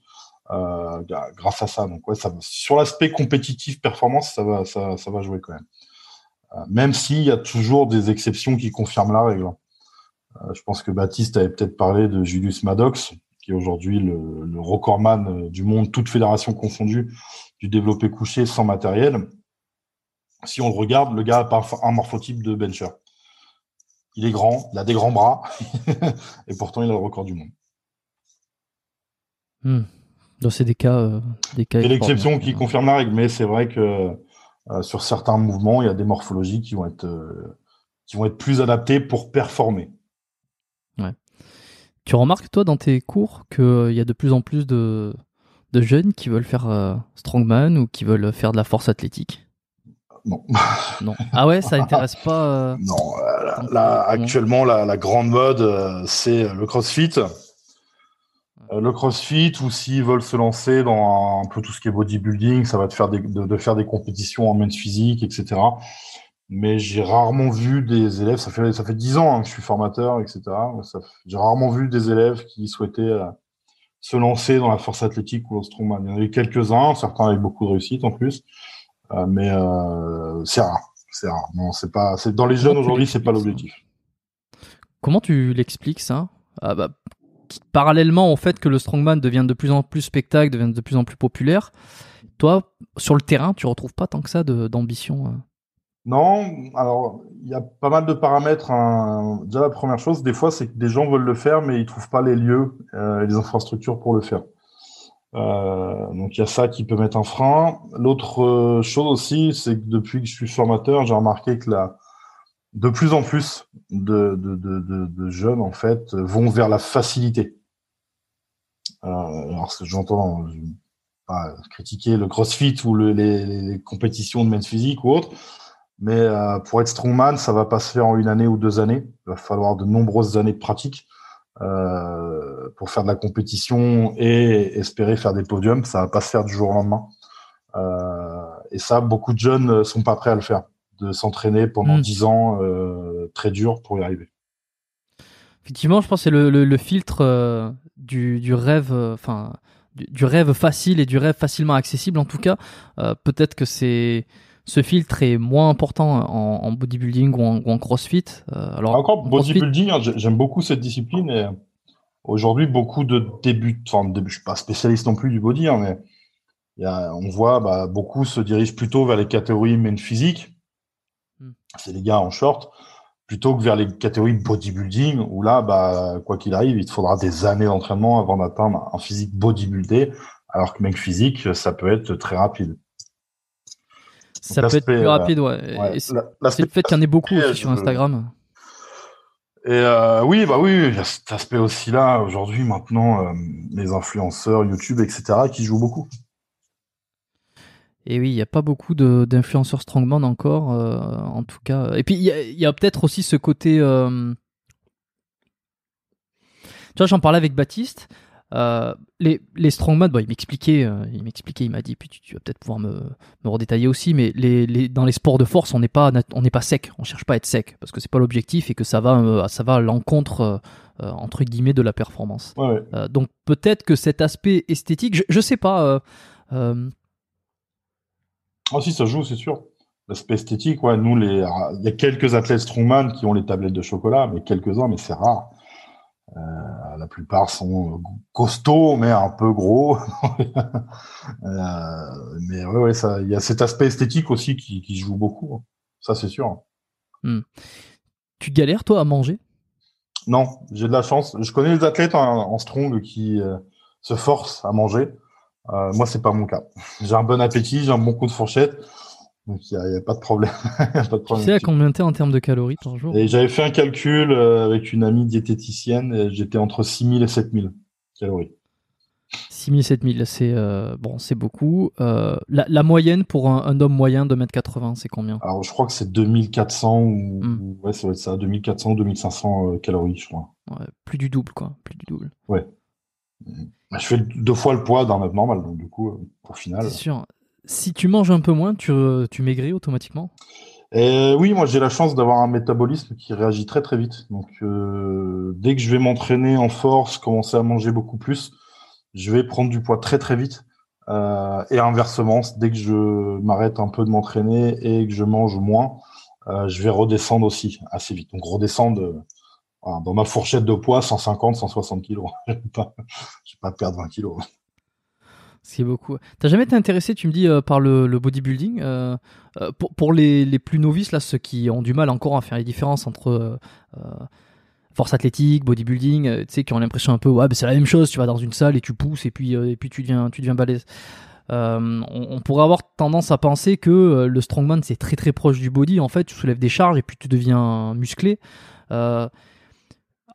Euh, grâce à ça, donc ouais, ça, sur l'aspect compétitif performance, ça va, ça, ça va jouer quand même. Euh, même s'il y a toujours des exceptions qui confirment la règle. Euh, je pense que Baptiste avait peut-être parlé de Julius Maddox, qui est aujourd'hui le, le recordman du monde, toutes fédérations confondues, du développé couché sans matériel. Si on le regarde, le gars a un morphotype de bencher. Il est grand, il a des grands bras, et pourtant il a le record du monde. Hmm. Donc, c'est des cas. Euh, des cas c'est l'exception qui confirme la règle, mais c'est vrai que euh, sur certains mouvements, il y a des morphologies qui vont être, euh, qui vont être plus adaptées pour performer. Ouais. Tu remarques, toi, dans tes cours, qu'il y a de plus en plus de, de jeunes qui veulent faire euh, strongman ou qui veulent faire de la force athlétique ? Non. non. Ah ouais, ça n'intéresse pas euh... Non. Euh, là, là, actuellement, la, la grande mode, euh, c'est le crossfit. Le crossfit, ou s'ils veulent se lancer dans un peu tout ce qui est bodybuilding, ça va te faire des, de, de faire des compétitions en men's physique, et cetera. Mais j'ai rarement vu des élèves, ça fait, ça fait dix ans hein, que je suis formateur, et cetera. Ça, j'ai rarement vu des élèves qui souhaitaient euh, se lancer dans la force athlétique ou le strongman. Il y en avait quelques-uns, certains avec beaucoup de réussite en plus, euh, mais euh, c'est rare. C'est rare. Non, c'est pas, c'est, dans les jeunes aujourd'hui, c'est pas l'objectif. Comment tu l'expliques ça ? Ah bah... Parallèlement au fait que le strongman devienne de plus en plus spectacle, devienne de plus en plus populaire, toi, sur le terrain, tu ne retrouves pas tant que ça de, d'ambition hein. Non, alors, il y a pas mal de paramètres. Hein. Déjà, la première chose, des fois, c'est que des gens veulent le faire, mais ils ne trouvent pas les lieux euh, et les infrastructures pour le faire. Euh, donc, il y a ça qui peut mettre un frein. L'autre chose aussi, c'est que depuis que je suis formateur, j'ai remarqué que la... de plus en plus de, de, de, de, de jeunes, en fait, vont vers la facilité. Euh, alors, ce que j'entends, je, pas critiquer le crossfit ou le, les, les compétitions de men's physique ou autre, mais euh, pour être strongman, ça va pas se faire en une année ou deux années. Il va falloir de nombreuses années de pratique euh, pour faire de la compétition et espérer faire des podiums. Ça va pas se faire du jour au lendemain. Euh, et ça, beaucoup de jeunes sont pas prêts à le faire. De s'entraîner pendant mmh. dix ans euh, très dur pour y arriver. Effectivement, je pense que c'est le, le, le filtre euh, du, du rêve, enfin euh, du, du rêve facile et du rêve facilement accessible en tout cas. Euh, peut-être que c'est ce filtre est moins important en, en bodybuilding ou en, ou en crossfit. Euh, alors, Encore, en bodybuilding, crossfit... j'aime beaucoup cette discipline. Et aujourd'hui, beaucoup de débutants, enfin, début, je ne suis pas spécialiste non plus du body, hein, mais y a, on voit bah, beaucoup se dirigent plutôt vers les catégories men physique, mm. c'est les gars en short, plutôt que vers les catégories bodybuilding, où là, bah, quoi qu'il arrive, il te faudra des années d'entraînement avant d'atteindre un physique bodybuildé, alors que mec physique, ça peut être très rapide. Ça Donc, peut être plus rapide, ouais. ouais. Et c'est, c'est le fait qu'il y en ait beaucoup aussi sur Instagram. Et euh, oui, bah oui, il y a cet aspect aussi là, aujourd'hui, maintenant, euh, les influenceurs, YouTube, et cetera, qui jouent beaucoup. Et oui, il n'y a pas beaucoup de, d'influenceurs strongman encore, euh, en tout cas. Et puis, il y, y a peut-être aussi ce côté... Euh... Tu vois, j'en parlais avec Baptiste. Euh, les, les strongman, bon, il m'expliquait, euh, il m'expliquait, il m'a dit, puis tu, tu vas peut-être pouvoir me, me redétailler aussi, mais les, les, dans les sports de force, on n'est pas, on n'est pas sec, on ne cherche pas à être sec, parce que ce n'est pas l'objectif et que ça va, euh, ça va à l'encontre, euh, entre guillemets, de la performance. Ouais, ouais. Euh, donc, peut-être que cet aspect esthétique, je ne sais pas... Euh, euh, Ah oh, si, ça joue, c'est sûr. L'aspect esthétique, ouais, nous, les... il y a quelques athlètes strongman qui ont les tablettes de chocolat, mais quelques-uns, mais c'est rare. Euh, la plupart sont costauds, mais un peu gros. euh, mais ouais, ouais, ça, il y a cet aspect esthétique aussi qui, qui joue beaucoup. Ça, c'est sûr. Mm. Tu galères, toi, à manger ? Non, j'ai de la chance. Je connais les athlètes en, en strong qui euh, se forcent à manger. Euh, moi, c'est pas mon cas. J'ai un bon appétit, j'ai un bon coup de fourchette, donc il n'y a, a pas de problème. Pas de problème. Tu sais à combien t'es en termes de calories par jour ? Et j'avais fait un calcul avec une amie diététicienne, et j'étais entre six mille et sept mille calories. six mille et sept mille, c'est, euh, bon, c'est beaucoup. Euh, la, la moyenne pour un, un homme moyen de un mètre quatre-vingts, c'est combien ? Alors, je crois que c'est deux mille quatre cents ou, mm. ouais, ça va être ça, deux mille quatre cents, deux mille cinq cents calories, je crois. Ouais, plus du double, quoi. Plus du double. Ouais. Je fais deux fois le poids d'un mode normal, donc du coup, au final... C'est sûr. Si tu manges un peu moins, tu, tu maigris automatiquement ? euh, Oui, moi j'ai la chance d'avoir un métabolisme qui réagit très très vite. Donc euh, dès que je vais m'entraîner en force, commencer à manger beaucoup plus, je vais prendre du poids très très vite. Euh, et inversement, dès que je m'arrête un peu de m'entraîner et que je mange moins, euh, je vais redescendre aussi assez vite. Donc redescendre... Dans ma fourchette de poids, cent cinquante à cent soixante kilos. Je ne vais pas perdre vingt kilos. C'est beaucoup. Tu n'as jamais été intéressé, tu me dis, euh, par le, le bodybuilding. Euh, pour pour les, les plus novices, là, ceux qui ont du mal encore à faire les différences entre euh, euh, force athlétique, bodybuilding, euh, tu sais, qui ont l'impression un peu, ouais, bah, c'est la même chose, tu vas dans une salle et tu pousses et puis, euh, et puis tu deviens, tu deviens balèze. Euh, on, on pourrait avoir tendance à penser que le strongman, c'est très très proche du body. En fait, tu soulèves des charges et puis tu deviens musclé. Euh,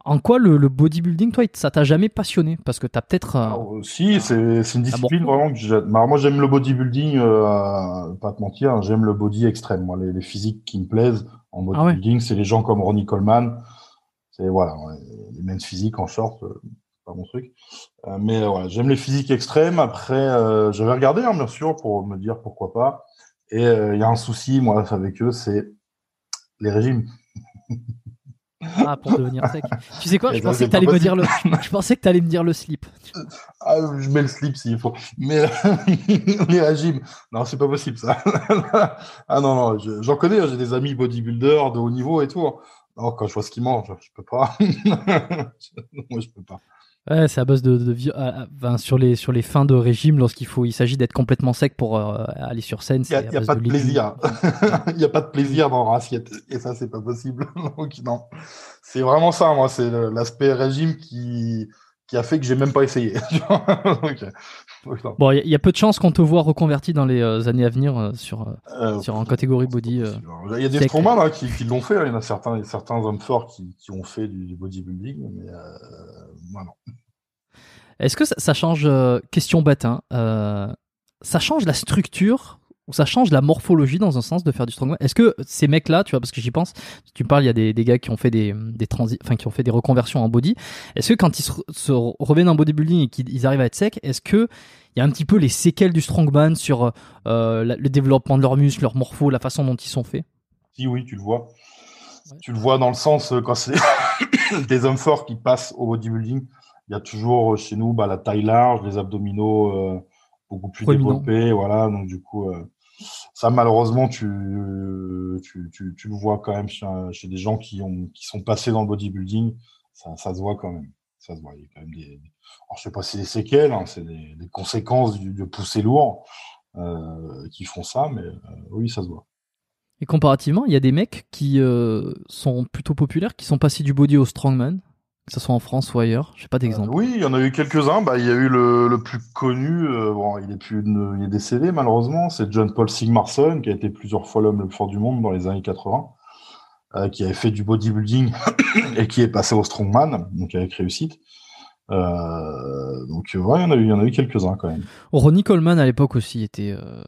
En quoi le, le bodybuilding, toi, ça t'a jamais passionné ? Parce que t'as peut-être... Euh, Alors, si, euh, c'est, c'est une discipline vraiment que j'aime. Moi, j'aime le bodybuilding, euh, pas te mentir, hein, j'aime le body extrême. Moi, les, les physiques qui me plaisent en bodybuilding, ah ouais. c'est les gens comme Ronnie Coleman. C'est, voilà, les men's physiques en short, euh, c'est pas mon truc. Euh, mais voilà, j'aime les physiques extrêmes. Après, euh, j'avais regardé, hein, bien sûr, pour me dire pourquoi pas. Et il euh, y a un souci, moi, avec eux, c'est les régimes. Ah, pour devenir sec. Tu sais quoi, je pensais, que me dire le... je pensais que t'allais me dire le slip. Ah, je mets le slip s'il faut. Mais les régimes, non, c'est pas possible ça. Ah non, non, je... j'en connais, j'ai des amis bodybuilders de haut niveau et tout. Non, quand je vois ce qu'ils mangent, je peux pas. Moi, je peux pas. Ouais, c'est à base de, de, de ben, sur les sur les fins de régime lorsqu'il faut, il s'agit d'être complètement sec pour euh, aller sur scène. Il n'y a, a pas de, de plaisir. Il n'y a pas de plaisir dans leur assiette et ça c'est pas possible. Donc non, c'est vraiment ça. Moi, c'est le, l'aspect régime qui qui a fait que j'ai même pas essayé. Donc, donc, bon, il y, y a peu de chances qu'on te voit reconverti dans les euh, années à venir euh, sur euh, sur en catégorie body. Euh, il y a des strongman là qui, qui l'ont fait. Il y en a certains et certains hommes forts qui qui ont fait du, du bodybuilding, mais euh, moi non. Est-ce que ça, ça change, euh, question bête, hein, euh, ça change la structure ou ça change la morphologie dans un sens de faire du strongman ? Est-ce que ces mecs-là, tu vois, parce que j'y pense, tu me parles, il y a des, des gars qui ont fait des, des transi, enfin, qui ont fait des reconversions en body. Est-ce que quand ils se, se reviennent en bodybuilding et qu'ils arrivent à être secs, est-ce que il y a un petit peu les séquelles du strongman sur euh, la, le développement de leurs muscles, leur morpho, la façon dont ils sont faits ? Si oui, tu le vois. Ouais. Tu le vois dans le sens quand c'est des hommes forts qui passent au bodybuilding. Il y a toujours chez nous bah, la taille large, les abdominaux euh, beaucoup plus Prominent. développés. Voilà, donc du coup, euh, Ça, malheureusement, tu, tu, tu, tu le vois quand même chez, chez des gens qui, ont, qui sont passés dans le bodybuilding. Ça, ça se voit quand même. Ça se voit. Il y a quand même des... Alors, je ne sais pas si c'est des séquelles, hein, c'est des, des conséquences du, de pousser lourd euh, qui font ça, mais euh, oui, ça se voit. Et comparativement, il y a des mecs qui euh, sont plutôt populaires, qui sont passés du body au strongman, que ce soit en France ou ailleurs, je n'ai pas d'exemple. Euh, oui, il y en a eu quelques-uns. Bah, il y a eu le, le plus connu, euh, bon, il est plus, une, il est décédé malheureusement, c'est Jón Páll Sigmarsson, qui a été plusieurs fois l'homme le plus fort du monde dans les années quatre-vingts, euh, qui avait fait du bodybuilding et qui est passé au strongman, donc avec réussite. Euh, donc ouais, il y en a eu, il y en a eu quelques-uns quand même. Ronnie Coleman à l'époque aussi était, euh...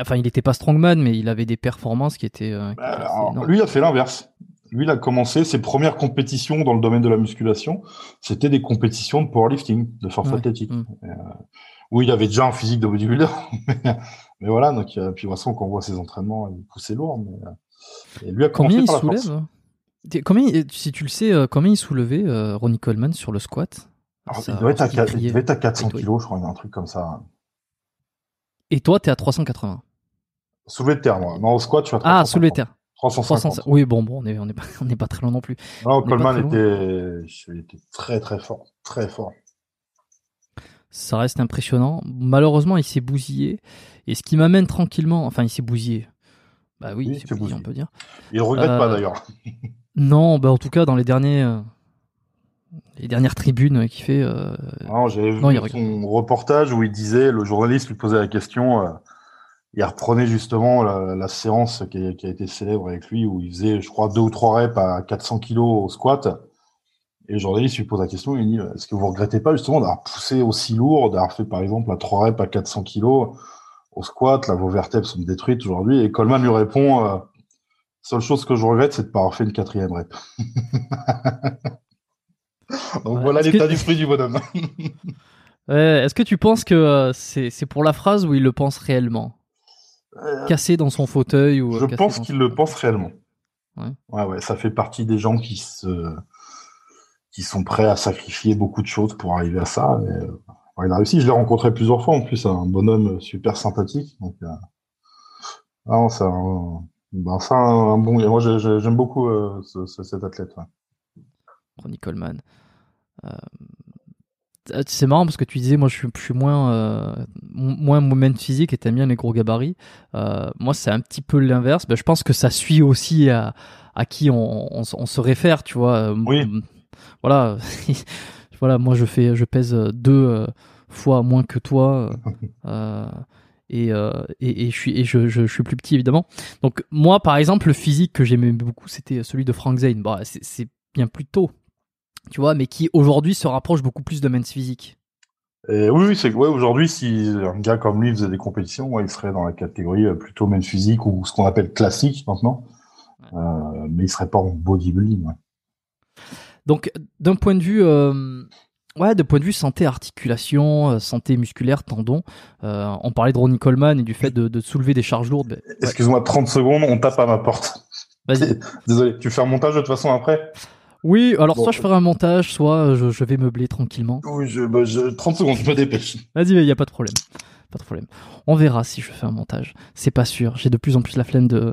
enfin il n'était pas strongman, mais il avait des performances qui étaient. Euh, qui bah, alors, lui il a fait l'inverse. Lui il a commencé ses premières compétitions dans le domaine de la musculation, c'était des compétitions de powerlifting, de force ouais. athlétique. Mmh. Euh, où il avait déjà un physique de bodybuilder, mais, mais voilà donc euh, puis de toute façon quand on voit ses entraînements, il poussait lourd. Mais, et lui a commencé combien par il la soulève force. Combien, si tu le sais, combien il soulevait euh, Ronnie Coleman sur le squat? Alors, ça, il devait être à, il devait être à quatre cents kilos, je crois, un truc comme ça. Et toi, t'es à trois cent quatre-vingts. Soulevé de terre, moi. Non, au squat, tu vas à trois cents. Ah, soulevé de terre. trois cent cinquante. Oui, bon, bon, on n'est on est pas, pas très loin non plus. Non, Coleman était, était très, très fort. Très fort. Ça reste impressionnant. Malheureusement, il s'est bousillé. Et ce qui m'amène tranquillement... Enfin, il s'est bousillé. Bah oui, oui il s'est bousillé, on peut dire. Il ne regrette euh, pas, d'ailleurs. Non, bah en tout cas, dans les derniers... Euh... les dernières tribunes qu'il fait. Euh... Non, j'avais vu non, il... son reportage où il disait, le journaliste lui posait la question, euh, il reprenait justement la, la séance qui a, qui a été célèbre avec lui, où il faisait, je crois, deux ou trois reps à quatre cents kilos au squat. Et le journaliste lui pose la question, il dit, est-ce que vous regrettez pas justement d'avoir poussé aussi lourd, d'avoir fait par exemple à trois reps à quatre cents kilos au squat, là vos vertèbres sont détruites aujourd'hui. Et Coleman lui répond, euh, seule chose que je regrette, c'est de ne pas avoir fait une quatrième rep. Donc ouais, voilà l'état que... d'esprit du bonhomme. euh, est-ce que tu penses que euh, c'est, c'est pour la phrase ou il le pense réellement? Cassé dans son fauteuil ou, Je pense qu'il le pense réellement. Ouais. ouais, ouais, ça fait partie des gens qui, se... qui sont prêts à sacrifier beaucoup de choses pour arriver à ça. Et, euh, il a réussi, je l'ai rencontré plusieurs fois en plus, un bonhomme super sympathique. Donc, euh... non, c'est un... Ben, c'est un bon... Et moi, j'ai, j'aime beaucoup euh, ce, ce, cet athlète. Ouais. Ronnie Coleman. Euh, c'est marrant parce que tu disais, moi je suis, je suis moins, euh, moins mouvement physique et t'aimes bien les gros gabarits. Euh, moi c'est un petit peu l'inverse. Ben, je pense que ça suit aussi à, à qui on, on, on se réfère, tu vois. Oui. Voilà. Voilà, moi je, fais, je pèse deux fois moins que toi. Euh, Et, euh, et, et, je suis, et je, je, je suis plus petit évidemment. Donc moi par exemple, le physique que j'aimais beaucoup c'était celui de Frank Zane. Bon, c'est, c'est bien plus tôt. Tu vois, mais qui aujourd'hui se rapproche beaucoup plus de men's physique. Et oui, c'est que ouais, aujourd'hui, si un gars comme lui faisait des compétitions, ouais, il serait dans la catégorie plutôt men's physique ou ce qu'on appelle classique maintenant, ouais. euh, mais il serait pas en bodybuilding. Ouais. Donc, d'un point de vue, euh, ouais, d'un point de vue santé articulation, santé musculaire, tendons, euh, on parlait de Ronnie Coleman et du fait de, de soulever des charges lourdes. Mais, excuse-moi, ouais. trente secondes, on tape à ma porte. Vas-y. Désolé, tu fais un montage de toute façon après. Oui, alors bon, soit je ferai un montage, soit je, je vais meubler tranquillement. Oui, je, bah je, trente secondes, je me dépêche. Vas-y, il n'y a pas de problème. Pas de problème. On verra si je fais un montage. C'est pas sûr. J'ai de plus en plus la flemme de,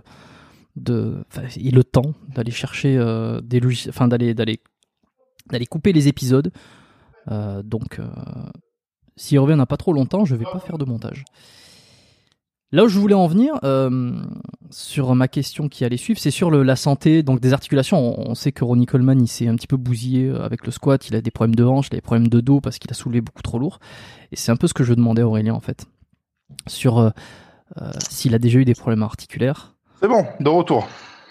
de, et le temps d'aller chercher euh, des logis, enfin d'aller, d'aller, d'aller couper les épisodes. Euh, donc, euh, s'il revient dans pas trop longtemps, je vais pas faire de montage. Là où je voulais en venir, euh, sur ma question qui allait suivre, c'est sur le, la santé donc des articulations. On, on sait que Ronnie Coleman il s'est un petit peu bousillé avec le squat, il a des problèmes de hanche, il a des problèmes de dos parce qu'il a soulevé beaucoup trop lourd. Et c'est un peu ce que je demandais à Aurélien en fait, sur euh, euh, s'il a déjà eu des problèmes articulaires. C'est bon, de retour.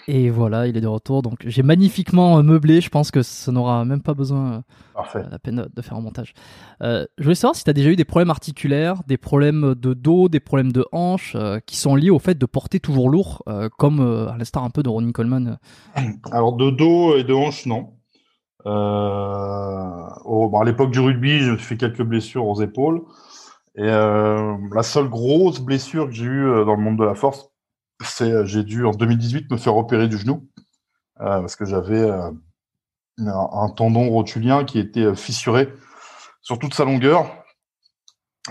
Et voilà, il est de retour. Donc j'ai magnifiquement meublé, je pense que ça n'aura même pas besoin euh, la peine de faire un montage. Euh, je voulais savoir si tu as déjà eu des problèmes articulaires, des problèmes de dos, des problèmes de hanche euh, qui sont liés au fait de porter toujours lourd, euh, comme euh, à l'instar un peu de Ronnie Coleman. Alors de dos et de hanche, non. Euh, oh, bah, à l'époque du rugby, je me suis fait quelques blessures aux épaules. Et euh, la seule grosse blessure que j'ai eue dans le monde de la force, c'est, j'ai dû en deux mille dix-huit me faire opérer du genou euh, parce que j'avais euh, un, un tendon rotulien qui était fissuré sur toute sa longueur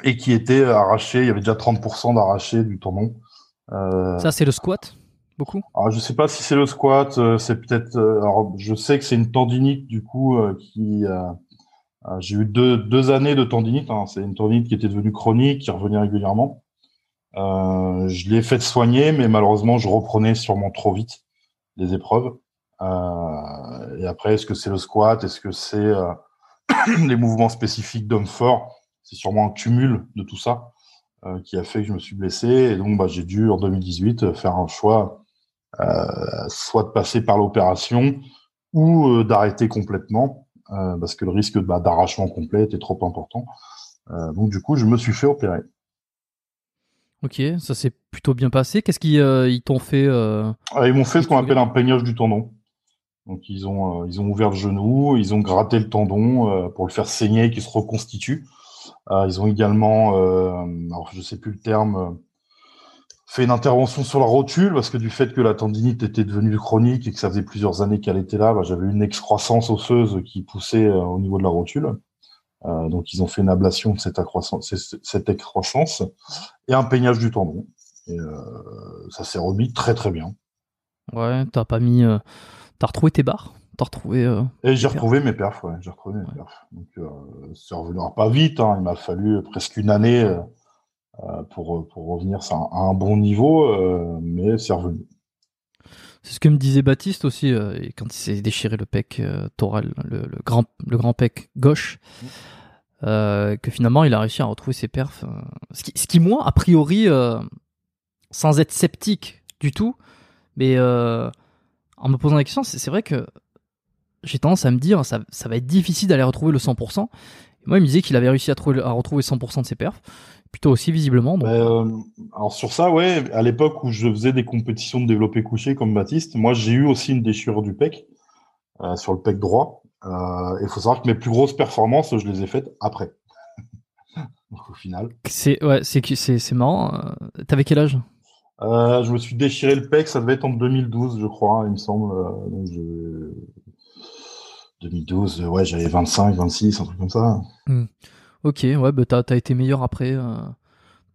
et qui était arraché. Il y avait déjà trente pour cent d'arraché du tendon Euh... Ça, c'est le squat, beaucoup. Alors, je sais pas si c'est le squat. Euh, c'est peut-être. Euh, alors, je sais que c'est une tendinite du coup euh, qui. Euh, euh, j'ai eu deux deux années de tendinite. Hein. C'est une tendinite qui était devenue chronique, qui revenait régulièrement. Euh, je l'ai faite soigner, mais malheureusement, je reprenais sûrement trop vite les épreuves. Euh, et après, est-ce que c'est le squat? Est-ce que c'est euh, les mouvements spécifiques d'homme fort? C'est sûrement un cumul de tout ça euh, qui a fait que je me suis blessé. Et donc, bah, j'ai dû, en deux mille dix-huit, faire un choix, euh, soit de passer par l'opération ou euh, d'arrêter complètement, euh, parce que le risque bah, d'arrachement complet était trop important. Euh, donc, du coup, je me suis fait opérer. Ok, ça s'est plutôt bien passé. Qu'est-ce qu'ils euh, ils t'ont fait euh... ah, Ils m'ont fait ce qu'on appelle un peignage du tendon. Donc ils ont euh, ils ont ouvert le genou, ils ont gratté le tendon euh, pour le faire saigner et qu'il se reconstitue. Euh, ils ont également, euh, alors je sais plus le terme, euh, fait une intervention sur la rotule parce que du fait que la tendinite était devenue chronique et que ça faisait plusieurs années qu'elle était là, bah, j'avais une excroissance osseuse qui poussait euh, au niveau de la rotule. Euh, donc, ils ont fait une ablation de cette, cette excroissance et un peignage du tendon. Et euh, ça s'est remis très, très bien. Ouais, t'as pas mis... Euh, t'as retrouvé tes barres t'as retrouvé, euh, Et j'ai retrouvé mes perfs, ouais. J'ai retrouvé mes ouais. perfs. Donc, euh, ça ne reviendra pas vite. Hein, il m'a fallu presque une année euh, pour, pour revenir à un, à un bon niveau, euh, mais c'est revenu. C'est ce que me disait Baptiste aussi, euh, et quand il s'est déchiré le pec euh, thoral, le, le, grand, le grand pec gauche, euh, que finalement il a réussi à retrouver ses perfs. Euh, ce, qui, ce qui, moi, a priori, euh, sans être sceptique du tout, mais euh, en me posant la question, c'est, c'est vrai que j'ai tendance à me dire ça, ça va être difficile d'aller retrouver le cent pour cent. Et moi, il me disait qu'il avait réussi à, trouver, à retrouver cent pour cent de ses perfs. Plutôt aussi visiblement. Donc. Euh, alors sur ça, ouais, à l'époque où je faisais des compétitions de développé couché comme Baptiste, moi j'ai eu aussi une déchirure du pec euh, sur le pec droit. Il euh, faut savoir que mes plus grosses performances, je les ai faites après. Donc au final. C'est ouais, c'est c'est, c'est marrant. Euh, t'avais quel âge ? euh, Je me suis déchiré le pec, ça devait être en deux mille douze, je crois, hein, il me semble. Euh, donc je... deux mille douze, ouais, j'avais vingt-cinq, vingt-six, un truc comme ça. Mm. Ok, ouais, bah t'as, t'as été meilleur après. Euh,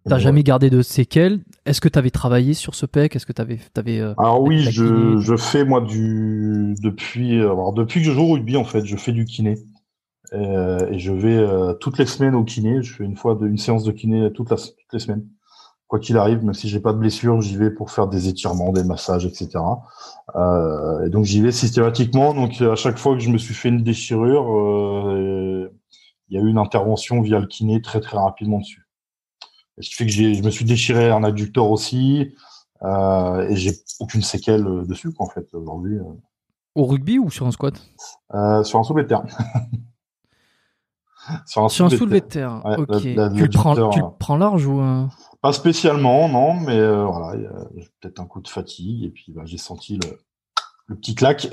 t'as ouais. jamais gardé de séquelles. Est-ce que t'avais travaillé sur ce pec ? Est-ce que t'avais, t'avais euh, Alors oui, je, je fais moi du depuis. Alors depuis que je joue au rugby en fait, je fais du kiné et, et je vais euh, toutes les semaines au kiné. Je fais une fois de, une séance de kiné toute la, toutes les semaines, quoi qu'il arrive. Même si j'ai pas de blessure, j'y vais pour faire des étirements, des massages, et cetera. Euh, et donc j'y vais systématiquement. Donc à chaque fois que je me suis fait une déchirure. Euh, et... Il y a eu une intervention via le kiné très très rapidement dessus. Ce qui fait que j'ai, je me suis déchiré un adducteur aussi euh, et j'ai aucune séquelle dessus quoi, en fait aujourd'hui. Euh... Au rugby ou sur un squat euh, Sur un soulevé de terre. sur un soulevé de terre. Ouais, ok. La, la, tu, le prends, tu le prends large ou euh... Pas spécialement, non, mais euh, voilà, y a, y a peut-être un coup de fatigue et puis bah, j'ai senti le. Le petit claque.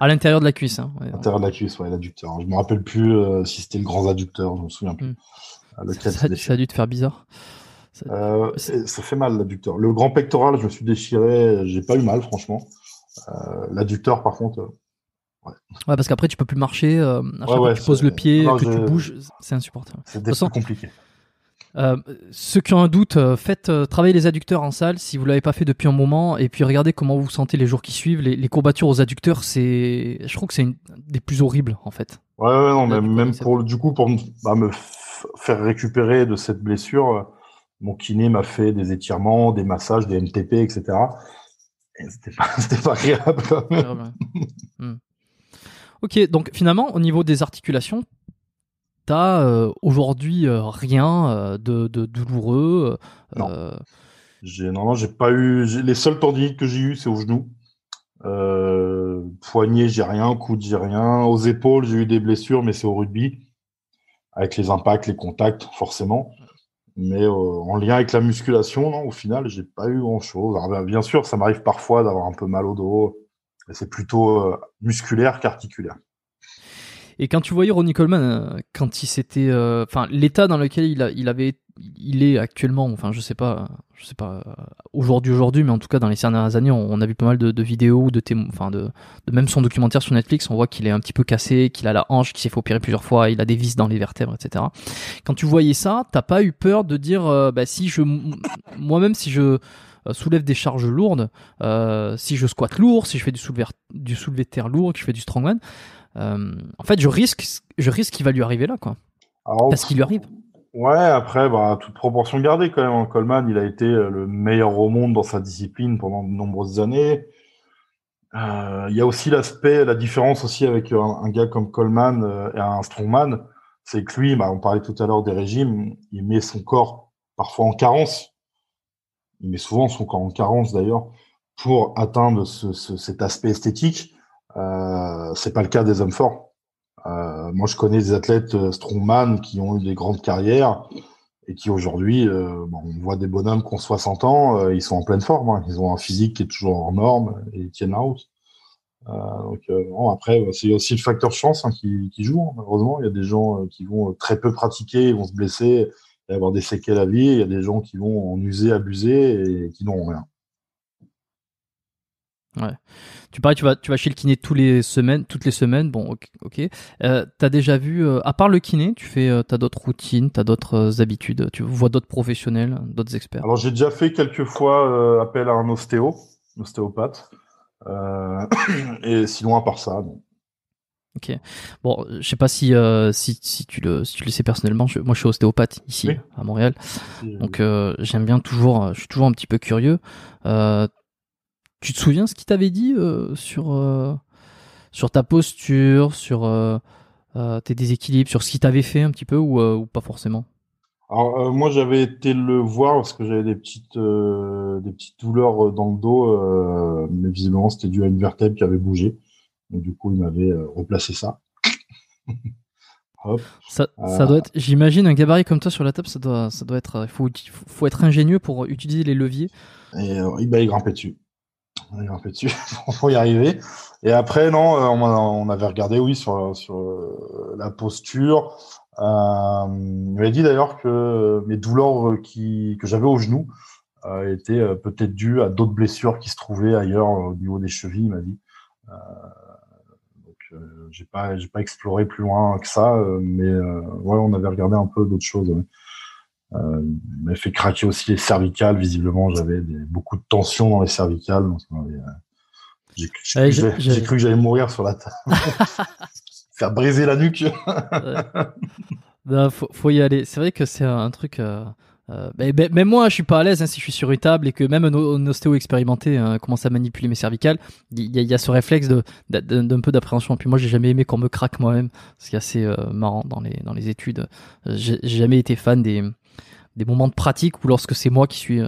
À l'intérieur de la cuisse. Hein, ouais. À l'intérieur de la cuisse, ouais, l'adducteur. Je me rappelle plus euh, si c'était le grand adducteur, je me souviens plus. Mm. Ça, ça, ça a dû te faire bizarre. Ça, euh, ça fait mal, l'adducteur. Le grand pectoral, je me suis déchiré, j'ai pas eu mal, franchement. Euh, l'adducteur, par contre, euh, ouais. Ouais, parce qu'après, tu peux plus marcher. Euh, à chaque ouais, fois ouais, que tu poses le pied, non, que j'ai... tu bouges, c'est insupportable. C'est de toute façon, compliqué. Euh, ceux qui ont un doute, euh, faites euh, travailler les adducteurs en salle si vous l'avez pas fait depuis un moment et puis regardez comment vous vous sentez les jours qui suivent. Les, les courbatures aux adducteurs, c'est, je trouve que c'est une des plus horribles en fait. Ouais, ouais, non, mais même pour du coup pour me, bah, me f- faire récupérer de cette blessure, euh, mon kiné m'a fait des étirements, des massages, des M T P, et cetera. Et c'était pas, c'était pas agréable. Quand même. Ouais, ouais. Mm. Ok, donc finalement au niveau des articulations. T'as euh, aujourd'hui euh, rien euh, de, de douloureux euh... Non, j'ai, non, non, j'ai pas eu... J'ai, les seules tendinites que j'ai eues, c'est aux genoux. Euh, poignet, j'ai rien. Coude, j'ai rien. Aux épaules, j'ai eu des blessures, mais c'est au rugby. Avec les impacts, les contacts, forcément. Mais euh, en lien avec la musculation, non, au final, j'ai pas eu grand-chose. Alors, bien, bien sûr, ça m'arrive parfois d'avoir un peu mal au dos. Mais c'est plutôt euh, musculaire qu'articulaire. Et quand tu voyais Ronnie Coleman, quand il s'était, enfin, euh, l'état dans lequel il, a, il avait il est actuellement, enfin je sais pas, je sais pas aujourd'hui aujourd'hui, mais en tout cas dans les dernières années, on, on a vu pas mal de, de vidéos, de témo, enfin de, de même son documentaire sur Netflix, on voit qu'il est un petit peu cassé, qu'il a la hanche, qu'il s'est fait opérer plusieurs fois, il a des vis dans les vertèbres, et cetera. Quand tu voyais ça, t'as pas eu peur de dire, euh, bah si je, moi-même si je soulève des charges lourdes, euh, si je squatte lourd, si je fais du soulevé du soulevé de terre lourd, que je fais du strongman, euh, en fait je risque, je risque qu'il va lui arriver là quoi, alors, parce qu'il lui arrive. Ouais, après, bah, toute proportion gardée quand même. Coleman, il a été le meilleur au monde dans sa discipline pendant de nombreuses années. Euh, il y a aussi l'aspect, la différence aussi avec un, un gars comme Coleman euh, et un strongman, c'est que lui, bah, on parlait tout à l'heure des régimes, il met son corps parfois en carence. Il met souvent son corps en carence d'ailleurs pour atteindre ce, ce, cet aspect esthétique. Euh, c'est pas le cas des hommes forts. Euh, moi, je connais des athlètes strongman qui ont eu des grandes carrières et qui aujourd'hui, euh, bon, on voit des bonhommes qui ont soixante ans, euh, ils sont en pleine forme, hein, ils ont un physique qui est toujours en norme et ils tiennent la route. Euh, donc, euh, bon, après, c'est aussi le facteur chance hein, qui, qui joue. Hein, malheureusement, il y a des gens qui vont très peu pratiquer, ils vont se blesser et avoir des séquelles à vie. Il y a des gens qui vont en user, abuser et qui n'ont rien. Ouais. Tu parais, tu vas, tu vas chez le kiné tous les semaines, toutes les semaines. Bon, ok. okay. Euh, t'as déjà vu, euh, à part le kiné, tu fais, euh, t'as d'autres routines, t'as d'autres euh, habitudes. Tu vois d'autres professionnels, d'autres experts. Alors j'ai déjà fait quelques fois euh, appel à un ostéo, ostéopathe. Euh, et sinon à part ça, non. Ok. Bon, je sais pas si euh, si si tu le si tu le sais personnellement. Je, moi, je suis ostéopathe ici oui. à Montréal. Oui. Donc euh, j'aime bien toujours. Euh, je suis toujours un petit peu curieux. Euh, Tu te souviens ce qu'il t'avait dit euh, sur, euh, sur ta posture, sur euh, euh, tes déséquilibres, sur ce qu'il t'avait fait un petit peu ou, euh, ou pas forcément? Alors euh, moi j'avais été le voir parce que j'avais des petites, euh, des petites douleurs dans le dos, euh, mais visiblement c'était dû à une vertèbre qui avait bougé. Donc du coup il m'avait euh, replacé ça. Hop. Ça, ça euh... doit être, j'imagine un gabarit comme toi sur la table, ça doit, ça doit être, il faut, faut être ingénieux pour utiliser les leviers. Et euh, il m'avait grimpé dessus. On est un peu dessus pour y arriver. Et après, non, on avait regardé, oui, sur, sur la posture. Euh, il m'a dit d'ailleurs que mes douleurs qui, que j'avais au genou euh, étaient peut-être dues à d'autres blessures qui se trouvaient ailleurs au niveau des chevilles, il m'a dit. Euh, donc, euh, j'ai pas, j'ai pas exploré plus loin que ça, mais euh, ouais, on avait regardé un peu d'autres choses. Ouais. Euh, il m'a fait craquer aussi les cervicales, visiblement j'avais des, beaucoup de tension dans les cervicales, donc euh, j'ai, j'ai, ouais, j'ai, j'ai, j'ai cru que j'allais mourir sur la table. Faire briser la nuque. Ouais. Non, faut, faut y aller, c'est vrai que c'est un truc euh, euh, mais, mais, même moi je suis pas à l'aise hein, si je suis sur une table et que même un, un ostéo expérimenté hein, commence à manipuler mes cervicales, il y, y a ce réflexe de, de, de, d'un peu d'appréhension. Puis moi j'ai jamais aimé qu'on me craque moi-même, ce qui est assez euh, marrant dans les, dans les études. J'ai, j'ai jamais été fan des des moments de pratique ou lorsque c'est moi qui suis euh,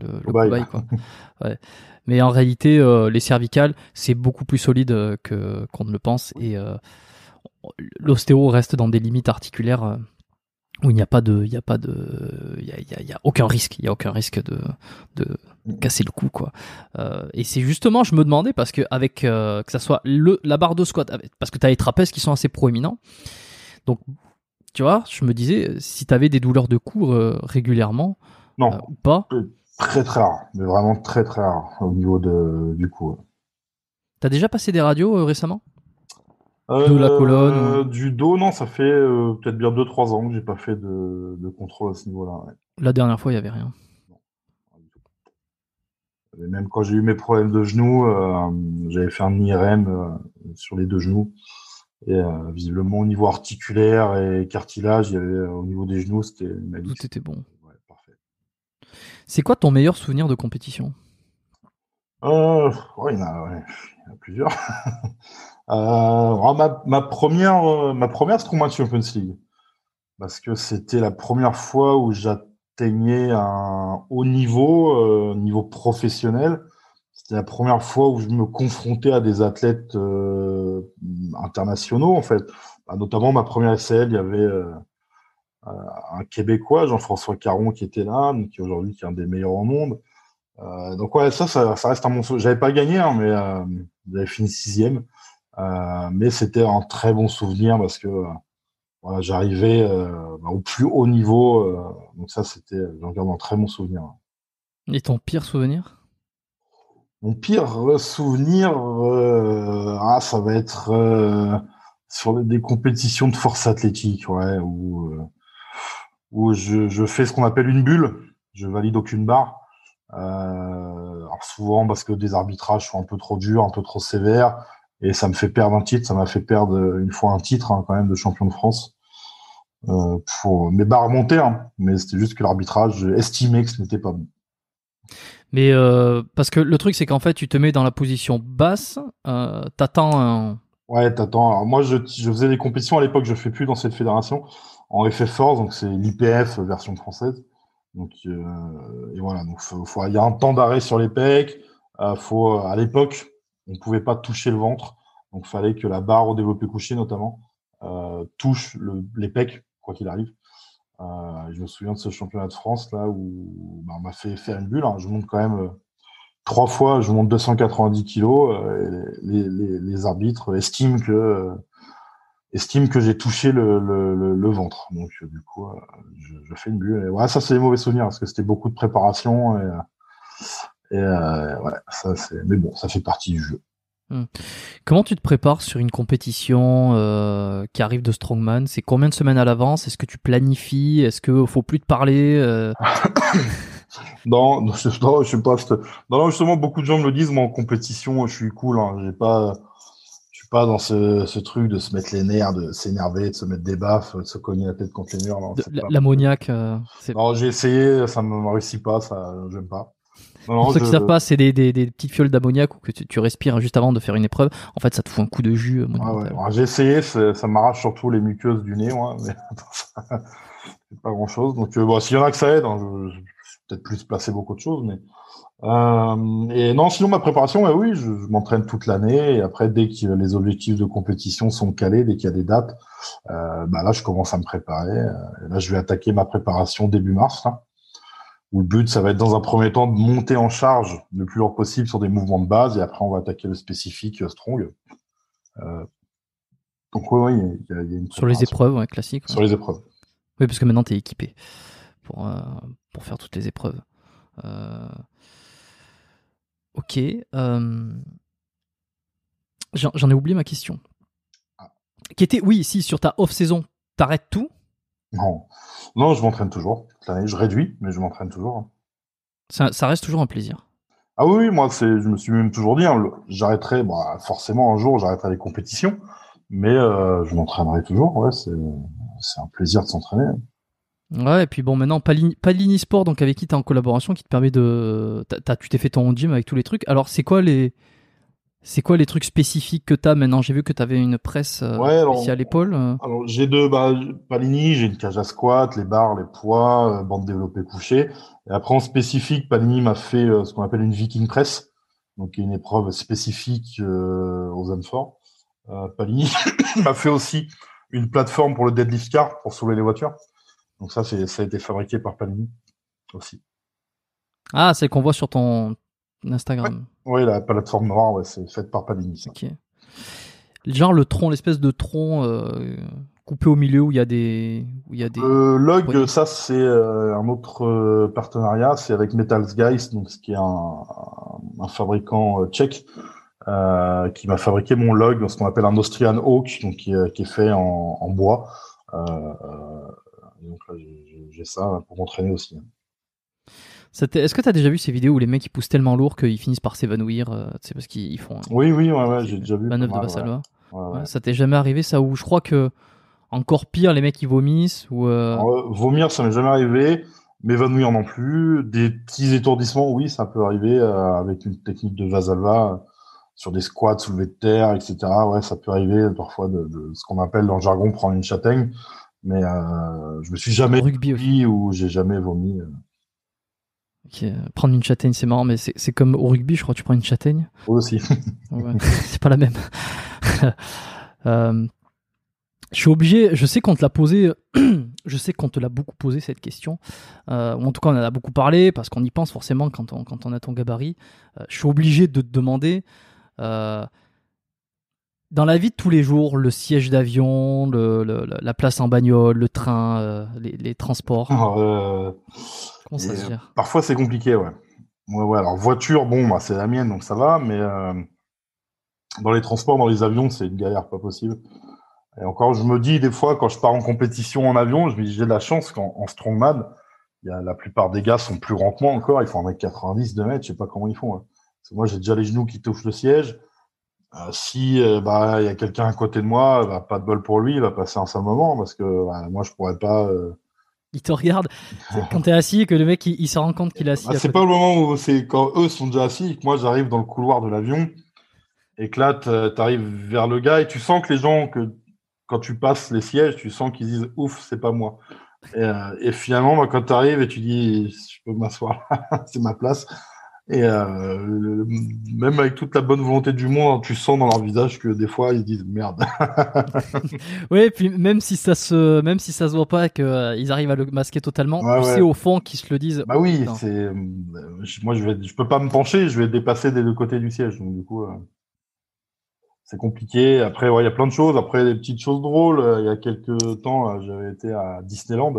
le, le cobaye quoi. Ouais. Mais en réalité euh, les cervicales c'est beaucoup plus solide euh, que qu'on ne le pense et euh, l'ostéo reste dans des limites articulaires euh, où il n'y a pas de il y a pas de il y a, il y a, il y a aucun risque il y a aucun risque de de casser le cou quoi. Euh, et c'est justement je me demandais parce que avec euh, que ça soit le la barre de squat avec, parce que tu as les trapèzes qui sont assez proéminents. Donc tu vois, je me disais, si tu avais des douleurs de cou euh, régulièrement, non, euh, ou pas. Très très rare, mais vraiment très très rare au niveau de, du cou. T'as déjà passé des radios euh, récemment euh, de la colonne euh, ou... Du dos, non, ça fait euh, peut-être bien deux trois ans que j'ai pas fait de, de contrôle à ce niveau-là. Ouais. La dernière fois, il n'y avait rien. Et même quand j'ai eu mes problèmes de genoux, euh, j'avais fait un I R M euh, sur les deux genoux. Et euh, visiblement au niveau articulaire et cartilage, il y avait, euh, au niveau des genoux, c'était magnifique. Tout était bon. Ouais, parfait. C'est quoi ton meilleur souvenir de compétition ? euh, ouais, il, y a, ouais, il y en a plusieurs. euh, ma, ma première, euh, ma première Strongman Champions League, parce que c'était la première fois où j'atteignais un haut niveau, euh, niveau professionnel. C'était la première fois où je me confrontais à des athlètes euh, internationaux, en fait. Bah, notamment, ma première S L, il y avait euh, un Québécois, Jean-François Caron, qui était là, qui aujourd'hui qui est un des meilleurs au monde. Euh, donc, ouais, ça, ça, ça reste un bon souvenir. J'avais pas gagné, hein, mais euh, j'avais fini sixième. Euh, mais c'était un très bon souvenir parce que euh, Voilà, j'arrivais euh, au plus haut niveau. Euh, donc ça, c'était, j'en garde un très bon souvenir. Et ton pire souvenir? Mon pire souvenir, euh, ah, ça va être euh, sur des compétitions de force athlétique, ouais, où, euh, où je, je fais ce qu'on appelle une bulle. Je valide aucune barre. Euh, alors souvent parce que des arbitrages sont un peu trop durs, un peu trop sévères. Et ça me fait perdre un titre. Ça m'a fait perdre une fois un titre, hein, quand même, de champion de France. Euh, pour... Mais barre remontée, hein. Mais c'était juste que l'arbitrage estimait que ce n'était pas bon. Mais euh, parce que le truc, c'est qu'en fait, tu te mets dans la position basse. Euh, t'attends un... Ouais, t'attends. Alors moi, je, je faisais des compétitions. À l'époque, je ne fais plus dans cette fédération. En F F Force, donc c'est l'I P F version française. Donc, euh, et voilà. Donc, faut, faut, y a un temps d'arrêt sur les pecs. Euh, faut, à l'époque... On ne pouvait pas toucher le ventre, donc il fallait que la barre au développé couché, notamment, euh, touche le, les pecs, quoi qu'il arrive. Euh, je me souviens de ce championnat de France, là, où bah, on m'a fait faire une bulle. Hein. Je monte quand même euh, trois fois, je monte deux cent quatre-vingt-dix kilos. Euh, et les, les, les arbitres estiment que, euh, estiment que j'ai touché le, le, le, le ventre. Donc, euh, du coup, euh, je, je fais une bulle. Et voilà, ça, c'est des mauvais souvenirs, parce que c'était beaucoup de préparation. Et, euh, Et euh, ouais, ça c'est... Mais bon, ça fait partie du jeu. Comment tu te prépares sur une compétition euh, qui arrive de Strongman? C'est combien de semaines à l'avance? Est-ce que tu planifies? Est-ce qu'il ne faut plus te parler? euh... non, non, je, non, je sais pas. Non, non, justement, beaucoup de gens me le disent. Moi, en compétition, je suis cool. Hein, j'ai pas, je suis pas dans ce, ce truc de se mettre les nerfs, de s'énerver, de se mettre des baffes, de se cogner la tête contre les murs. Non, de, c'est l'ammoniaque. Pas... Euh, c'est... Non, j'ai essayé, ça ne me réussit pas, ça, j'aime pas. Non, Pour ceux je... qui ne savent pas, c'est des, des, des petites fioles d'ammoniac ou que tu, tu respires juste avant de faire une épreuve. En fait, ça te fout un coup de jus. Ah ouais. Alors, j'ai essayé, ça m'arrache surtout les muqueuses du nez, ouais, mais c'est pas grand chose. Donc, euh, bon, s'il y en a que ça aide, hein, je, je, je suis peut-être plus placebo qu'autre chose. Mais... Euh, et non, sinon, ma préparation, bah oui, je, je m'entraîne toute l'année. Et après, dès que les objectifs de compétition sont calés, dès qu'il y a des dates, euh, bah là, je commence à me préparer. Et là, je vais attaquer ma préparation début mars, là. Où le but, ça va être dans un premier temps de monter en charge le plus lourd possible sur des mouvements de base, et après on va attaquer le spécifique strong. Euh, donc oui, il ouais, y, y a une sur les épreuves ouais, classiques. Ouais. Sur les épreuves. Oui, parce que maintenant tu es équipé pour euh, pour faire toutes les épreuves. Euh... Ok. Euh... J'en, j'en ai oublié ma question. Ah. Qui était, oui, si sur ta off-saison, t'arrêtes tout? Non. non, je m'entraîne toujours. Je réduis, mais je m'entraîne toujours. Ça, ça reste toujours un plaisir. Ah oui, moi, c'est, je me suis même toujours dit, hein, le, j'arrêterai, bah, forcément, un jour, j'arrêterai les compétitions, mais euh, je m'entraînerai toujours. Ouais, c'est, c'est un plaisir de s'entraîner. Ouais, et puis bon, maintenant, Paligny, Paligny Sport, donc avec qui tu es en collaboration, qui te permet de... T'as, t'as, tu t'es fait ton gym avec tous les trucs. Alors, c'est quoi les... C'est quoi les trucs spécifiques que tu as maintenant? J'ai vu que tu avais une presse euh, ouais, alors, ici à l'épaule. Alors, j'ai deux bah, Paligny, j'ai une cage à squat, les barres, les poids, euh, bande développée couchée. Et après, en spécifique, Paligny m'a fait euh, ce qu'on appelle une Viking Press, donc une épreuve spécifique euh, aux Amphores. Euh, Paligny m'a fait aussi une plateforme pour le deadlift car, pour soulever les voitures. Donc ça, c'est, ça a été fabriqué par Paligny aussi. Ah, c'est qu'on voit sur ton... Instagram. Oui, ouais, la plateforme noire, ouais, c'est faite par Paligny. Ok. Genre le tronc, l'espèce de tronc euh, coupé au milieu où il y a des. Où y a des... Euh, Log, ouais. Ça, c'est euh, un autre euh, partenariat, c'est avec Metals Geist, donc ce qui est un, un fabricant euh, tchèque, euh, qui m'a fabriqué mon Log, ce qu'on appelle un Austrian Oak, donc qui, euh, qui est fait en, en bois. Euh, euh, donc là, j'ai, j'ai ça pour m'entraîner aussi. C'était... Est-ce que tu as déjà vu ces vidéos où les mecs ils poussent tellement lourd qu'ils finissent par s'évanouir euh, tu sais, parce qu'ils font. Oui, oui, ouais, ouais, j'ai déjà vu. Manœuvre de Vassalva. Ouais. Ouais, ouais. Ouais, ça t'est jamais arrivé ça où je crois que, encore pire, les mecs ils vomissent ou. Euh... Alors, vomir, ça m'est jamais arrivé, m'évanouir non plus. Des petits étourdissements, oui, ça peut arriver euh, avec une technique de Vassalva euh, sur des squats, soulevés de terre, et cetera. Ouais, ça peut arriver parfois de, de ce qu'on appelle dans le jargon prendre une châtaigne, mais euh, je me suis jamais rugby ou j'ai jamais vomi. Euh... Okay. Prendre une châtaigne, c'est marrant, mais c'est, c'est comme au rugby, je crois que tu prends une châtaigne. Moi aussi. Ouais, c'est pas la même. euh, je suis obligé, je sais qu'on te l'a posé, je sais qu'on te l'a beaucoup posé cette question, euh, ou en tout cas on en a beaucoup parlé, parce qu'on y pense forcément quand on, quand on a ton gabarit. Euh, je suis obligé de te demander, euh, Dans la vie de tous les jours, le siège d'avion, le, le, la place en bagnole, le train, euh, les, les transports. Alors, euh, Comment ça se gère ? Parfois, c'est compliqué, ouais. Ouais, ouais. Alors, voiture, bon, bah, c'est la mienne, donc ça va, mais euh, dans les transports, dans les avions, c'est une galère pas possible. Et encore, je me dis, des fois, quand je pars en compétition en avion, je me dis, j'ai de la chance qu'en en strongman, y a, la plupart des gars sont plus grands que moi encore, ils font un mètre quatre-vingt-dix, deux mètres, je sais pas comment ils font. Hein. Parce que moi, j'ai déjà les genoux qui touchent le siège. Euh, si euh, bah il y a quelqu'un à côté de moi, bah, pas de bol pour lui, il va passer un sale moment parce que bah, moi je pourrais pas. Euh... Il te regarde quand t'es assis et que le mec il, il se rend compte qu'il est assis. Bah, c'est pas le moment où c'est quand eux sont déjà assis et que moi j'arrive dans le couloir de l'avion et que là t'arrives vers le gars et tu sens que les gens que quand tu passes les sièges, tu sens qu'ils disent ouf c'est pas moi. Et, euh, et finalement bah, quand t'arrives et tu dis je peux m'asseoir là, c'est ma place. Et euh, le, même avec toute la bonne volonté du monde, tu sens dans leur visage que des fois ils se disent merde. Oui, et puis même si ça se, même si ça se voit pas, qu'ils euh, arrivent à le masquer totalement, ouais, c'est ouais. Au fond qu'ils se le disent. Bah oh, oui, putain. C'est euh, moi je vais, je peux pas me pencher, je vais dépasser des deux côtés du siège, donc du coup euh, c'est compliqué. Après, ouais, il y a plein de choses. Après, des petites choses drôles. Il y a quelques temps, j'avais été à Disneyland.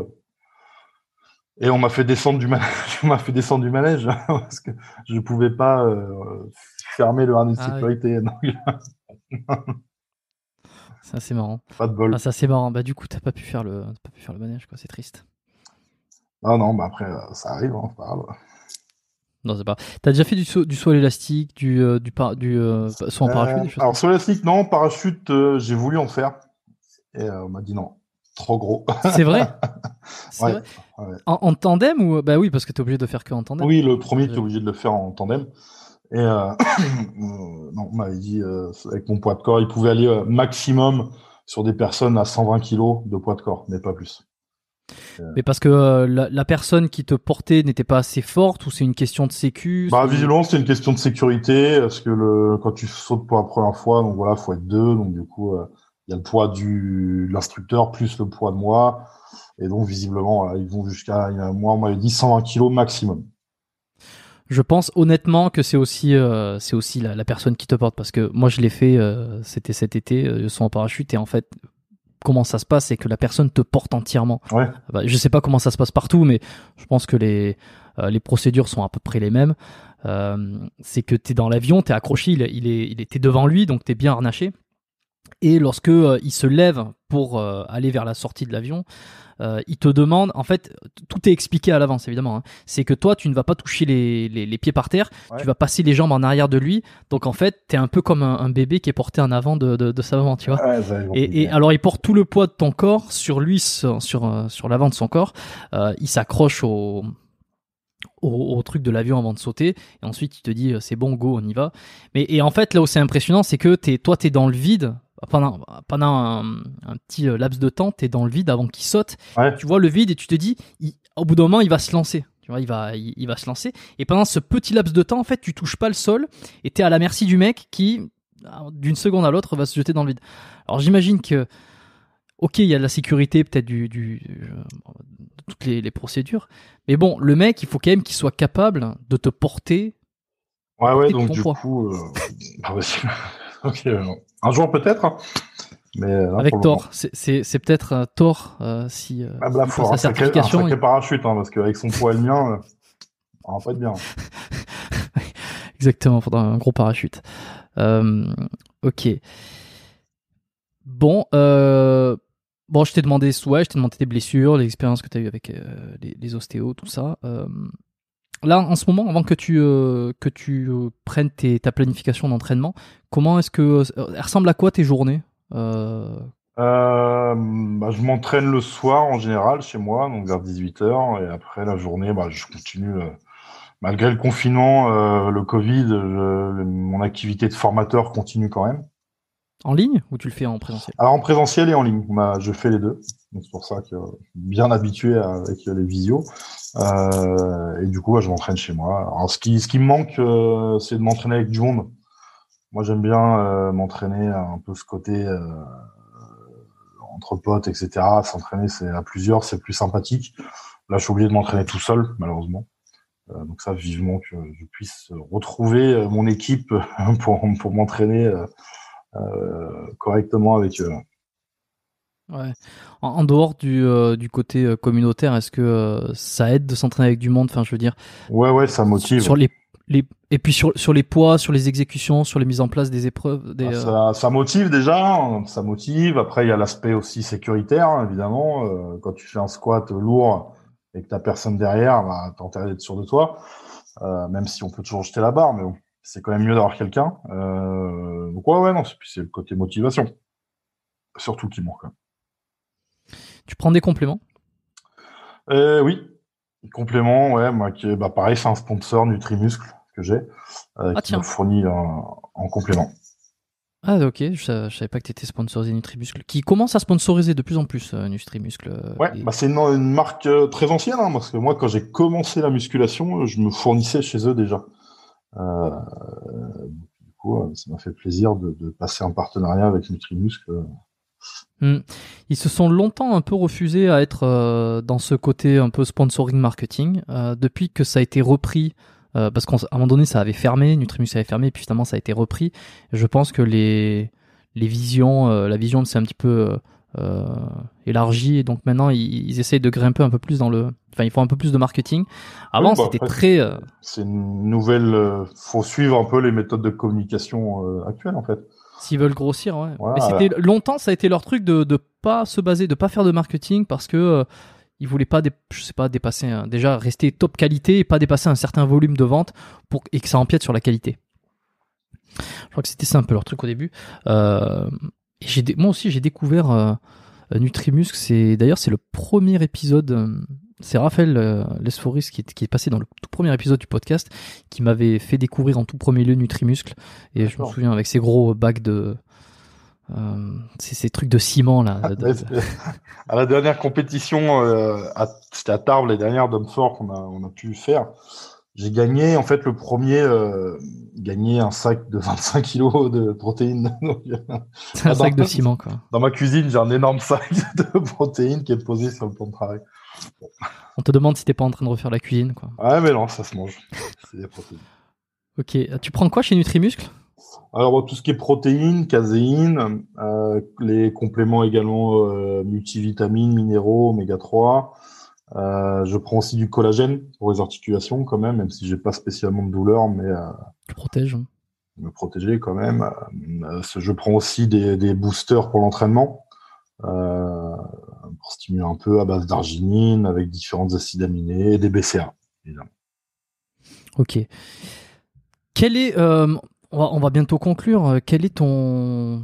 Et on m'a fait descendre du manège, on m'a fait descendre du manège parce que je pouvais pas euh, fermer le harnais de ah, sécurité. Oui. Ça c'est marrant. Pas de bol. Ah, ça c'est marrant. Bah du coup t'as pas pu faire le, t'as pas pu faire le manège quoi. C'est triste. Ah non, bah après ça arrive, on parle. Non c'est pas. T'as déjà fait du saut, du saut à l'élastique, du euh, du, par, du euh, saut en parachute. Des choses alors saut à l'élastique non, parachute euh, j'ai voulu en faire et euh, on m'a dit non. Trop gros. C'est vrai, c'est ouais, vrai. Ouais. En, en tandem ou bah oui parce que t'es obligé de faire que en tandem. Oui le premier t'es obligé de le faire en tandem. Et euh, non on m'avait dit euh, avec mon poids de corps il pouvait aller euh, maximum sur des personnes à cent vingt kilos de poids de corps mais pas plus. Euh... Mais parce que euh, la, la personne qui te portait n'était pas assez forte ou c'est une question de sécu. Bah visiblement c'est une question de sécurité parce que le quand tu sautes pour la première fois donc voilà faut être deux donc du coup. Euh, Il y a le poids du, de l'instructeur plus le poids de moi. Et donc, visiblement, voilà, ils vont jusqu'à, moi, on m'avait dit cent vingt kilos maximum. Je pense honnêtement que c'est aussi, euh, c'est aussi la, la personne qui te porte. Parce que moi, je l'ai fait, euh, c'était cet été, euh, ils sont en parachute. Et en fait, comment ça se passe, c'est que la personne te porte entièrement. Ouais. Bah, je ne sais pas comment ça se passe partout, mais je pense que les, euh, les procédures sont à peu près les mêmes. Euh, c'est que tu es dans l'avion, tu es accroché, il, il est, il est, t'es devant lui, donc tu es bien harnaché. Et lorsque euh, il se lève pour euh, aller vers la sortie de l'avion, euh, il te demande, en fait, tout est expliqué à l'avance évidemment, hein. C'est que toi tu ne vas pas toucher les, les, les pieds par terre, ouais. Tu vas passer les jambes en arrière de lui, donc en fait t'es un peu comme un, un bébé qui est porté en avant de, de, de sa maman, tu vois. Ouais, et, et alors il porte tout le poids de ton corps sur lui, sur, sur, sur l'avant de son corps, euh, il s'accroche au... Au, au truc de l'avion avant de sauter et ensuite il te dit c'est bon go on y va mais et en fait là où c'est impressionnant c'est que t'es, toi t'es dans le vide pendant, pendant un, un petit laps de temps t'es dans le vide avant qu'il saute ouais. Tu vois le vide et tu te dis il, au bout d'un moment il va se lancer tu vois il va, il, il va se lancer et pendant ce petit laps de temps en fait tu touches pas le sol et t'es à la merci du mec qui d'une seconde à l'autre va se jeter dans le vide alors j'imagine que ok, il y a de la sécurité, peut-être du, du, euh, de toutes les, les procédures. Mais bon, le mec, il faut quand même qu'il soit capable de te porter. Ouais, porter ouais, donc du poids. Coup. Euh... Ah, bah, okay, euh, un jour peut-être. Hein. Mais, là, avec Thor. C'est, c'est, c'est peut-être euh, Thor euh, si. Euh, ah, bah, il faut avoir un sacré, un sacré il... parachute, hein, parce qu'avec son poids et le mien, euh, on va pas être bien. Hein. Exactement, il faudra un gros parachute. Euh, ok. Bon. Euh... Bon, je t'ai demandé ouais, je t'ai demandé tes blessures, l'expérience que tu as eue avec euh, les, les ostéos, tout ça. Euh, là, en ce moment, avant que tu, euh, que tu euh, prennes tes, ta planification d'entraînement, comment est-ce que... Euh, elle ressemble à quoi tes journées euh... Euh, bah, je m'entraîne le soir, en général, chez moi, donc vers dix-huit heures. Et après, la journée, bah, je continue... Euh, malgré le confinement, euh, le Covid, je, mon activité de formateur continue quand même. En ligne ou tu le fais en présentiel ? Alors en présentiel et en ligne, bah, je fais les deux. Donc, c'est pour ça que euh, bien habitué à, avec les visios. Euh, et du coup, bah, je m'entraîne chez moi. Alors ce qui, ce qui me manque, euh, c'est de m'entraîner avec du monde. Moi, j'aime bien euh, m'entraîner un peu ce côté euh, entre potes, et cetera. S'entraîner c'est à plusieurs, c'est plus sympathique. Là, je suis obligé de m'entraîner tout seul, malheureusement. Euh, donc ça, vivement que je puisse retrouver mon équipe pour, pour m'entraîner. Euh, euh, correctement avec eux. Ouais. En, en dehors du, euh, du côté communautaire, est-ce que euh, ça aide de s'entraîner avec du monde? Enfin, je veux dire. Ouais, ouais, ça motive. Sur les, les, et puis sur, sur les poids, sur les exécutions, sur les mises en place des épreuves. Des, ah, ça, euh... ça motive déjà, ça motive. Après, il y a l'aspect aussi sécuritaire, évidemment. Euh, quand tu fais un squat lourd et que t'as personne derrière, bah, t'as intérêt d'être sûr de toi. Euh, même si on peut toujours jeter la barre, mais bon, c'est quand même mieux d'avoir quelqu'un. Euh, donc, ouais, ouais, non, c'est, c'est le côté motivation. Surtout qui manque. Hein. Tu prends des compléments? euh, Oui, compléments, ouais. Moi, qui, bah, pareil, c'est un sponsor Nutrimuscle que j'ai, euh, ah, qui me fournit en complément. Ah, ok, je ne savais pas que tu étais sponsorisé Nutrimuscle, qui commence à sponsoriser de plus en plus euh, Nutrimuscle. Ouais, et... bah, c'est une, une marque euh, très ancienne, hein, parce que moi, quand j'ai commencé la musculation, je me fournissais chez eux déjà. Euh, du coup, ça m'a fait plaisir de, de passer un partenariat avec Nutrimuscle. Mmh. Ils se sont longtemps un peu refusés à être euh, dans ce côté un peu sponsoring marketing. Euh, depuis que ça a été repris, euh, parce qu'à un moment donné ça avait fermé, Nutrimuscle avait fermé, et puis finalement ça a été repris. Je pense que les, les visions, euh, la vision s'est un petit peu euh, élargie, et donc maintenant ils, ils essayent de grimper un peu plus dans le. Enfin, ils font un peu plus de marketing. Avant, oui, bah, c'était en fait, très. Euh... C'est une nouvelle. Euh, faut suivre un peu les méthodes de communication euh, actuelles en fait. S'ils veulent grossir, ouais. Voilà, mais c'était alors... longtemps, ça a été leur truc de ne pas se baser, de ne pas faire de marketing parce que euh, ils voulaient pas, dé... je sais pas, dépasser un... déjà rester top qualité et pas dépasser un certain volume de vente pour et que ça empiète sur la qualité. Je crois que c'était ça un peu leur truc au début. Euh... Et j'ai dé... moi aussi j'ai découvert euh, Nutrimuscle. C'est d'ailleurs c'est le premier épisode. Euh... C'est Raphaël euh, Lesphoris qui est, qui est passé dans le tout premier épisode du podcast qui m'avait fait découvrir en tout premier lieu Nutrimuscle. Et d'accord. Je me souviens avec ces gros bacs de... Euh, ces, ces trucs de ciment, là. De... à la dernière compétition, euh, à, c'était à Tarbes, les dernières d'hommes forts qu'on a, on a pu faire. J'ai gagné, en fait, le premier, euh, gagné un sac de vingt-cinq kilos de protéines. C'est un ah, sac de ciment, quoi. Dans ma cuisine, j'ai un énorme sac de protéines qui est posé sur le plan de travail. On te demande si t'es pas en train de refaire la cuisine, quoi. Ouais, mais non, ça se mange. C'est des protéines. Ok. Tu prends quoi chez Nutrimuscle? Alors, tout ce qui est protéines, caséine, euh, les compléments également euh, multivitamines, minéraux, oméga trois. Euh, je prends aussi du collagène pour les articulations, quand même, même si j'ai pas spécialement de douleur, mais. Euh, tu protèges. Me protéger, quand même. Euh, je prends aussi des, des boosters pour l'entraînement. Euh, pour stimuler un peu à base d'arginine avec différents acides aminés et des B C A évidemment. Ok. Quel est euh, on, va, on va bientôt conclure. Quelle est ton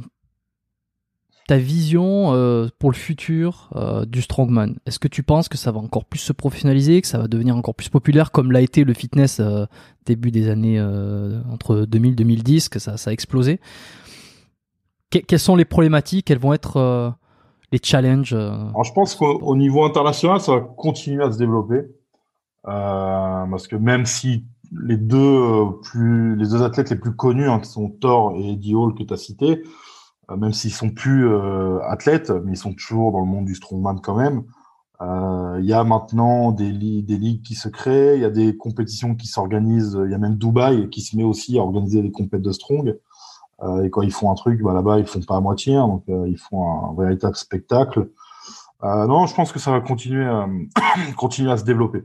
ta vision euh, pour le futur euh, du Strongman? Est-ce que tu penses que ça va encore plus se professionnaliser, que ça va devenir encore plus populaire comme l'a été le fitness euh, début des années euh, entre deux mille et deux mille dix, que ça, ça a explosé? Que, quelles sont les problématiques? Elles vont être euh, les challenges euh... Alors, je pense qu'au au niveau international, ça va continuer à se développer. Euh, parce que même si les deux, plus, les deux athlètes les plus connus, hein, qui sont Thor et Eddie Hall que tu as cités, euh, même s'ils ne sont plus euh, athlètes, mais ils sont toujours dans le monde du strongman quand même, il euh, y a maintenant des, li- des ligues qui se créent, il y a des compétitions qui s'organisent, il y a même Dubaï qui se met aussi à organiser des compétitions de strong. Euh, et quand ils font un truc, bah, là-bas, ils font pas à moitié, hein, donc euh, ils font un, un véritable spectacle. Euh, non, je pense que ça va continuer à, continuer à se développer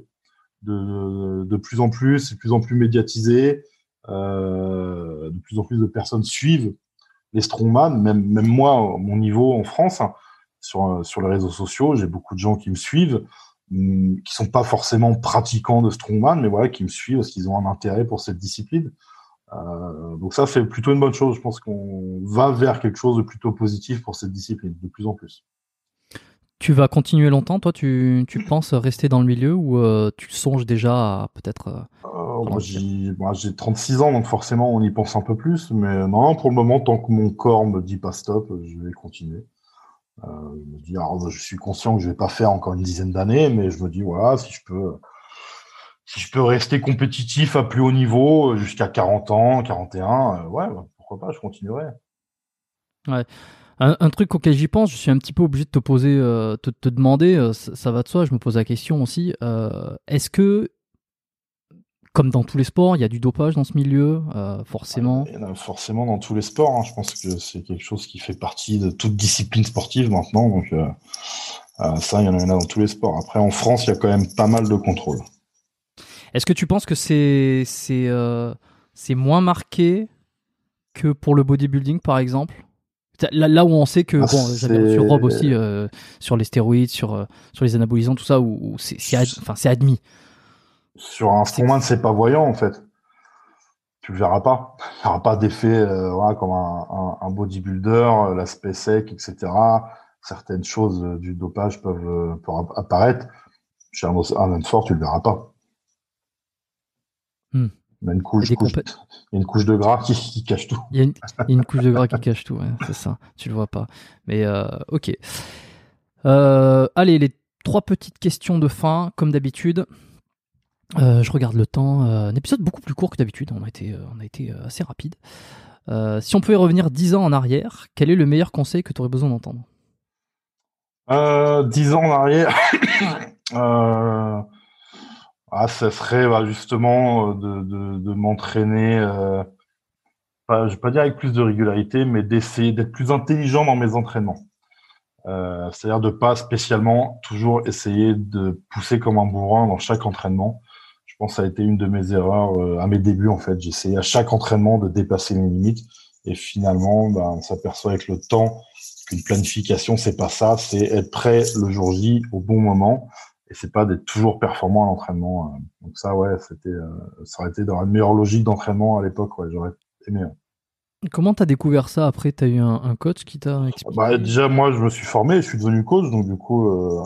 de, de, de plus en plus, c'est de plus en plus médiatisé, euh, de plus en plus de personnes suivent les strongman, même, même moi, mon niveau en France, hein, sur, sur les réseaux sociaux, j'ai beaucoup de gens qui me suivent, qui sont pas forcément pratiquants de strongman, mais voilà, qui me suivent parce qu'ils ont un intérêt pour cette discipline. Euh, donc ça c'est plutôt une bonne chose. Je pense qu'on va vers quelque chose de plutôt positif pour cette discipline de plus en plus. Tu vas continuer longtemps, toi? Tu, tu penses rester dans le milieu ou euh, tu songes déjà à peut-être euh, euh, moi, j'ai, moi, j'ai trente-six ans donc forcément on y pense un peu plus, mais non, pour le moment tant que mon corps me dit pas stop, je vais continuer. euh, je, me dis, alors, je suis conscient que je vais pas faire encore une dizaine d'années, mais je me dis voilà, si je peux Si je peux rester compétitif à plus haut niveau jusqu'à quarante ans, quarante et un, euh, ouais, pourquoi pas, je continuerai. Ouais. Un, un truc auquel j'y pense, je suis un petit peu obligé de te poser, euh, te, te demander, euh, ça, ça va de soi, je me pose la question aussi, euh, est-ce que comme dans tous les sports, il y a du dopage dans ce milieu, euh, forcément. Il y en a forcément dans tous les sports, hein. Je pense que c'est quelque chose qui fait partie de toute discipline sportive maintenant, donc euh, euh, ça, il y en a dans tous les sports. Après, en France, il y a quand même pas mal de contrôles. Est-ce que tu penses que c'est, c'est, euh, c'est moins marqué que pour le bodybuilding, par exemple ? Là, là où on sait que, ah, bon, j'avais sur Rob aussi, euh, sur les stéroïdes, sur, euh, sur les anabolisants, tout ça, où, où c'est, c'est, ad... enfin, c'est admis. Sur un strongman, c'est pas voyant, en fait. Tu le verras pas. Il n'y aura pas d'effet euh, voilà, comme un, un, un bodybuilder, l'aspect sec, et cetera. Certaines choses euh, du dopage peuvent, euh, peuvent apparaître. Chez un, un homme fort, tu le verras pas. Hmm. Il y a une couche, couche, compé- une couche de gras qui, qui cache tout. Il y a une, une couche de gras qui cache tout, ouais, c'est ça. Tu le vois pas. Mais euh, ok. Euh, allez, les trois petites questions de fin, comme d'habitude. Euh, je regarde le temps. Euh, un épisode beaucoup plus court que d'habitude. On a été, euh, on a été euh, assez rapide. Euh, si on pouvait revenir dix ans en arrière, quel est le meilleur conseil que tu aurais besoin d'entendre ? euh, dix ans en arrière euh... Ah, ça serait bah, justement de, de, de m'entraîner, euh, pas, je ne vais pas dire avec plus de régularité, mais d'essayer d'être plus intelligent dans mes entraînements. Euh, c'est-à-dire de ne pas spécialement toujours essayer de pousser comme un bourrin dans chaque entraînement. Je pense que ça a été une de mes erreurs euh, à mes débuts, en fait. J'essayais à chaque entraînement de dépasser mes limites. Et finalement, bah, on s'aperçoit avec le temps qu'une planification, ce n'est pas ça, c'est être prêt le jour J au bon moment. Et c'est pas d'être toujours performant à l'entraînement. Donc ça, ouais, c'était, euh, ça aurait été dans la meilleure logique d'entraînement à l'époque. Ouais, j'aurais aimé. Comment t'as découvert ça après ? T'as eu un, un coach qui t'a expliqué ? Bah, déjà, moi, je me suis formé. Je suis devenu coach. Donc du coup, euh,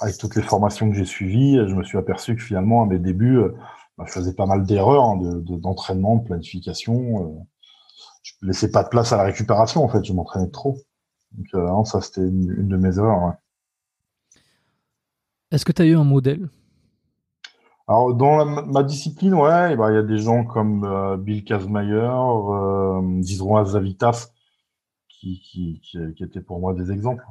avec toutes les formations que j'ai suivies, je me suis aperçu que finalement, à mes débuts, euh, bah, je faisais pas mal d'erreurs hein, de, de, d'entraînement, de planification. Euh, je ne laissais pas de place à la récupération, en fait. Je m'entraînais trop. Donc euh, non, ça, c'était une, une de mes erreurs, ouais. Est-ce que tu as eu un modèle ? Alors, dans la, ma discipline, ouais, il ben, y a des gens comme euh, Bill Kazmaier, euh, Zizroa Zavitas, qui, qui, qui, qui étaient pour moi des exemples.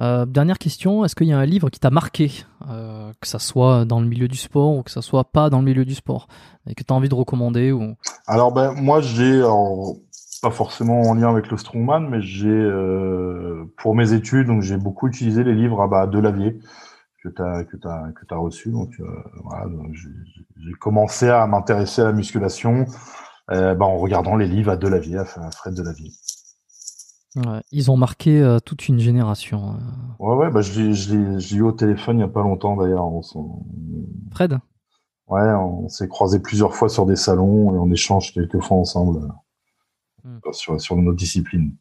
Euh, dernière question, est-ce qu'il y a un livre qui t'a marqué, euh, que ça soit dans le milieu du sport ou que ça soit pas dans le milieu du sport, et que tu as envie de recommander ou... Alors, ben, moi, j'ai... Alors... pas forcément en lien avec le strongman, mais j'ai euh, pour mes études, donc j'ai beaucoup utilisé les livres à bah, Delavier que tu as que tu as que tu as reçu. Donc euh, voilà, donc j'ai, j'ai commencé à m'intéresser à la musculation euh, bah, en regardant les livres à Delavier, à Fred Delavier. Ouais, ils ont marqué euh, toute une génération. Euh... Ouais ouais, bah je l'ai, je l'ai, je l'ai eu au téléphone il y a pas longtemps d'ailleurs. On s'en... Fred. Ouais, on s'est croisés plusieurs fois sur des salons et on échange quelques fois ensemble. Euh... Sur, sur nos disciplines.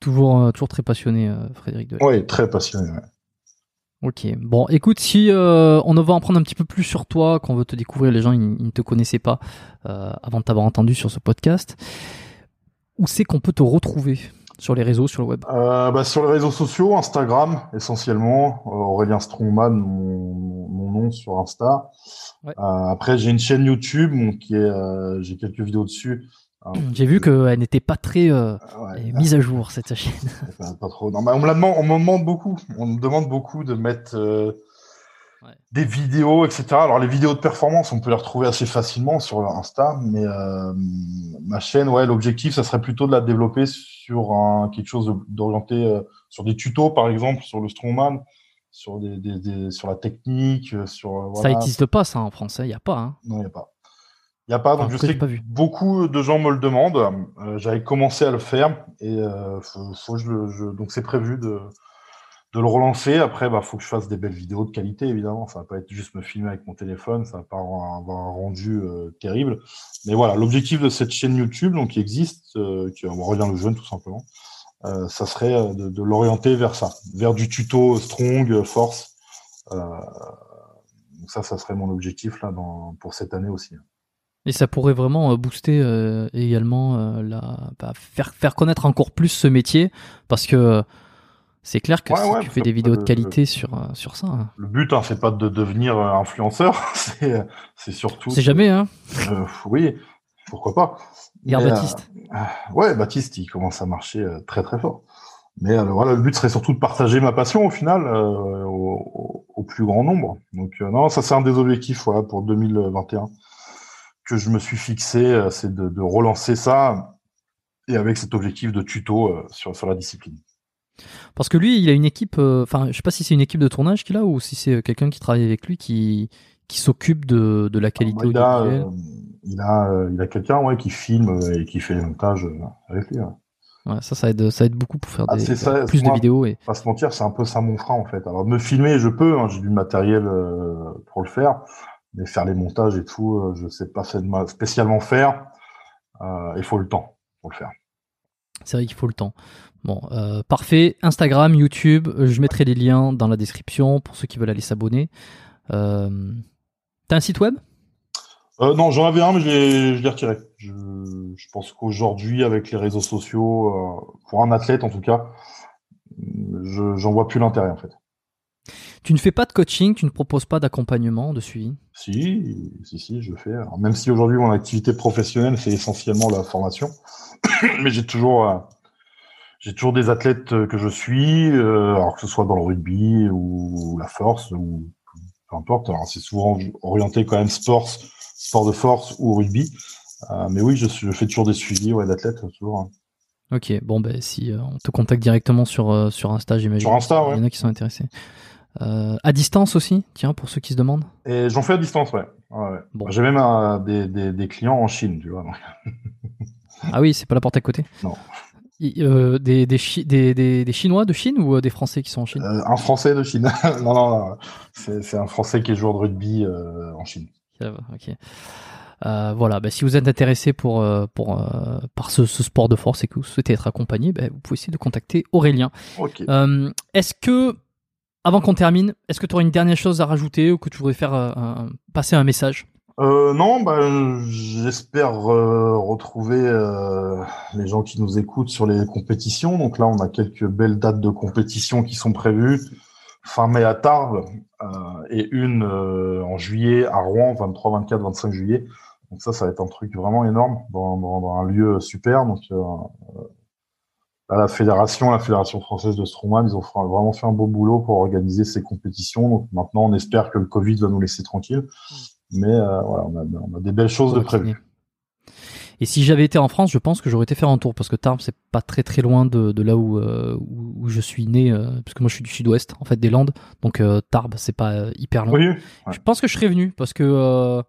Toujours, euh, toujours très passionné, euh, Frédéric Delavier. Oui, très passionné. Ouais. Ok. Bon, écoute, si euh, on va en prendre un petit peu plus sur toi, qu'on veut te découvrir, les gens ils, ils ne te connaissaient pas euh, avant de t'avoir entendu sur ce podcast, où c'est qu'on peut te retrouver ? Sur les réseaux, sur le web euh, bah, sur les réseaux sociaux, Instagram essentiellement, euh, Aurélien Strongman, mon, mon nom sur Insta. Ouais. Euh, après, j'ai une chaîne YouTube bon, qui est, euh, j'ai quelques vidéos dessus. J'ai vu qu'elle n'était pas très euh, ouais, mise à jour cette chaîne. Pas, pas trop. Non, bah on me la demande, on me demande beaucoup. On me demande beaucoup de mettre euh, ouais. des vidéos, et cetera. Alors les vidéos de performance, on peut les retrouver assez facilement sur Insta, mais euh, ma chaîne, ouais, l'objectif, ça serait plutôt de la développer sur un, quelque chose d'orienté euh, sur des tutos, par exemple, sur le strongman, sur des, des, des sur la technique, sur euh, voilà. Ça n'existe pas ça en français, il n'y a pas. Hein. Non, il n'y a pas. Il n'y a pas, donc ah, je sais que beaucoup de gens me le demandent. Euh, j'avais commencé à le faire et euh, faut, faut je, je, donc c'est prévu de, de le relancer. Après, il bah, faut que je fasse des belles vidéos de qualité, évidemment. Ça ne va pas être juste me filmer avec mon téléphone, ça ne va pas avoir un rendu euh, terrible. Mais voilà, l'objectif de cette chaîne YouTube donc, qui existe, euh, qui revient le jeune tout simplement, euh, ça serait de, de l'orienter vers ça, vers du tuto strong, force. Euh, donc ça, ça serait mon objectif là, dans, pour cette année aussi. Et ça pourrait vraiment booster euh, également, euh, la, bah, faire, faire connaître encore plus ce métier, parce que euh, c'est clair que ouais, si ouais, tu fais des vidéos de qualité le, sur, euh, sur ça. Hein. Le but, hein, c'est pas de devenir influenceur, c'est, c'est surtout... C'est jamais, hein euh, oui, pourquoi pas. Regarde Baptiste. Euh, ouais, Baptiste, il commence à marcher euh, très très fort. Mais alors, voilà, le but serait surtout de partager ma passion au final euh, au, au plus grand nombre. Donc euh, non, ça c'est un des objectifs voilà, pour deux mille vingt et un que je me suis fixé, euh, c'est de, de relancer ça et avec cet objectif de tuto euh, sur, sur la discipline. Parce que lui, il a une équipe, enfin, euh, je sais pas si c'est une équipe de tournage qu'il a ou si c'est quelqu'un qui travaille avec lui qui, qui s'occupe de, de la qualité. Alors, il, a, euh, il a, euh, il a quelqu'un ouais, qui filme et qui fait le montage avec lui. Ouais. Ouais, ça, ça aide, ça aide beaucoup pour faire des, ah, ça, plus moi, de vidéos. Et... Pas se mentir, c'est un peu ça mon frein en fait. Alors me filmer, je peux, hein, j'ai du matériel euh, pour le faire, mais faire les montages et tout, euh, je sais pas spécialement faire. Euh, il faut le temps pour le faire. C'est vrai qu'il faut le temps. Bon, euh, parfait. Instagram, YouTube, euh, je mettrai les liens dans la description pour ceux qui veulent aller s'abonner. Euh... T'as un site web ? Euh, non, j'en avais un, mais je l'ai retiré. Je, je pense qu'aujourd'hui, avec les réseaux sociaux, euh, pour un athlète en tout cas, je j'en vois plus l'intérêt en fait. Tu ne fais pas de coaching, tu ne proposes pas d'accompagnement, de suivi ? Si, si, si, je fais. Alors, même si aujourd'hui, mon activité professionnelle, c'est essentiellement la formation, mais j'ai toujours, euh, j'ai toujours des athlètes que je suis, euh, alors que ce soit dans le rugby ou la force, ou peu importe. Alors, c'est souvent orienté quand même sport, sport de force ou rugby. Euh, mais oui, je, je fais toujours des suivis ouais, d'athlètes, toujours. Hein. Ok, bon, ben si euh, on te contacte directement sur, euh, sur Insta, j'imagine. Sur Insta, ouais. Il y en a qui sont intéressés. Euh, à distance aussi, tiens, pour ceux qui se demandent. Et j'en fais à distance, ouais. ouais, ouais. Bon. J'ai même euh, des, des, des clients en Chine, tu vois. Donc. Ah oui, c'est pas la porte à côté. Non. Et, euh, des, des, chi- des, des, des Chinois de Chine ou euh, des Français qui sont en Chine euh, Un Français de Chine. non, non, non. C'est, c'est un Français qui est joueur de rugby euh, en Chine. Ok. Euh, voilà, bah, si vous êtes intéressé pour, euh, pour, euh, par ce, ce sport de force et que vous souhaitez être accompagné, bah, vous pouvez essayer de contacter Aurélien. Okay. Euh, est-ce que, avant qu'on termine, est-ce que tu aurais une dernière chose à rajouter ou que tu voudrais faire euh, un, passer un message ? euh, Non, bah, j'espère euh, retrouver euh, les gens qui nous écoutent sur les compétitions. Donc là, on a quelques belles dates de compétition qui sont prévues. Fin mai à Tarbes euh, et une euh, en juillet à Rouen, vingt-trois, vingt-quatre, vingt-cinq juillet. Donc ça, ça va être un truc vraiment énorme dans, dans, dans un lieu super. Donc euh, là, la fédération, la fédération française de Strongman, ils ont vraiment fait un beau boulot pour organiser ces compétitions. Donc maintenant, on espère que le Covid va nous laisser tranquilles. Mais euh, voilà, on a, on a des belles choses de prévues. Et si j'avais été en France, je pense que j'aurais été faire un tour parce que Tarbes, c'est pas très très loin de, de là où, euh, où où je suis né, euh, parce que moi je suis du sud-ouest en fait des Landes, donc euh, Tarbes c'est pas euh, hyper loin. Oui, ouais. Je pense que je serais venu parce que euh,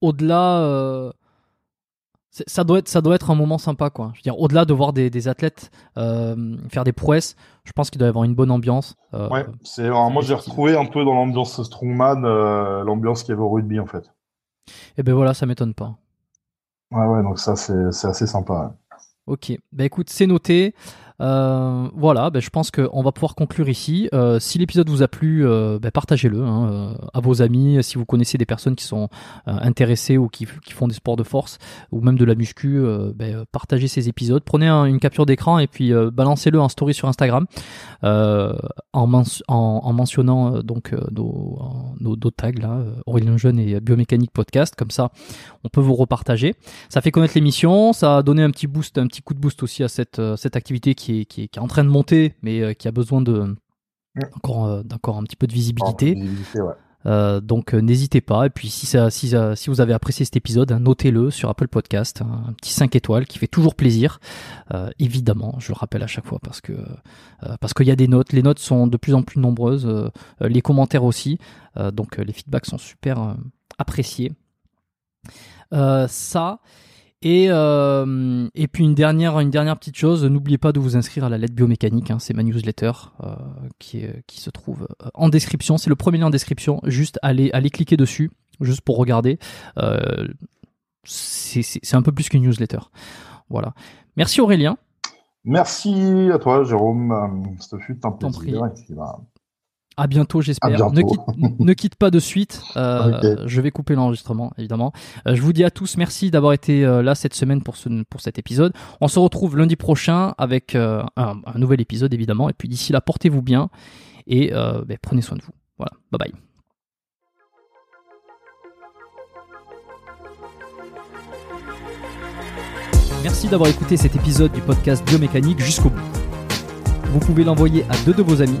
au-delà, euh, ça doit être ça doit être un moment sympa quoi. Je veux dire au-delà de voir des, des athlètes euh, faire des prouesses, je pense qu'il doit y avoir une bonne ambiance. Euh, ouais, c'est alors, moi j'ai retrouvé un peu dans l'ambiance Strongman, euh, l'ambiance qu'il y avait au rugby en fait. Et ben voilà, ça m'étonne pas. Ouais, ouais, donc ça, c'est, c'est assez sympa. Ouais. Ok, bah écoute, c'est noté. Euh, voilà, bah, je pense qu'on va pouvoir conclure ici. Euh, si l'épisode vous a plu, euh, bah, partagez-le hein, euh, à vos amis. Si vous connaissez des personnes qui sont euh, intéressées ou qui, qui font des sports de force ou même de la muscu, euh, bah, partagez ces épisodes. Prenez un, une capture d'écran et puis euh, balancez-le en story sur Instagram euh, en, men- en, en mentionnant euh, donc euh, nos, en, nos, nos tags là, Aurélien Lejeune et Biomécanique Podcast. Comme ça, on peut vous repartager. Ça fait connaître l'émission, ça a donné un petit boost, un petit coup de boost aussi à cette, euh, cette activité qui Qui est, qui, est, qui est en train de monter, mais euh, qui a besoin de, d'encore, euh, d'encore un petit peu de visibilité. Oh, visibilité ouais. euh, donc euh, n'hésitez pas. Et puis si, ça, si, ça, si vous avez apprécié cet épisode, hein, notez-le sur Apple Podcast. Hein, un petit cinq étoiles qui fait toujours plaisir. Euh, évidemment, je le rappelle à chaque fois parce que euh, parce qu'il y a des notes. Les notes sont de plus en plus nombreuses. Euh, les commentaires aussi. Euh, donc euh, les feedbacks sont super euh, appréciés. Euh, ça... Et, euh, et puis une dernière, une dernière petite chose, n'oubliez pas de vous inscrire à la lettre biomécanique, hein, c'est ma newsletter euh, qui, est, qui se trouve en description, c'est le premier lien en description, juste allez, allez cliquer dessus, juste pour regarder, euh, c'est, c'est, c'est un peu plus qu'une newsletter. Voilà. Merci Aurélien. Merci à toi Jérôme, ce fut un plaisir. À bientôt, j'espère. À bientôt. Ne, quitte, ne quitte pas de suite. Euh, okay. Je vais couper l'enregistrement, évidemment. Euh, je vous dis à tous merci d'avoir été euh, là cette semaine pour, ce, pour cet épisode. On se retrouve lundi prochain avec euh, un, un nouvel épisode, évidemment. Et puis d'ici là, portez-vous bien et euh, bah, prenez soin de vous. Voilà, bye bye. Merci d'avoir écouté cet épisode du podcast Biomécanique jusqu'au bout. vous pouvez l'envoyer à deux de vos amis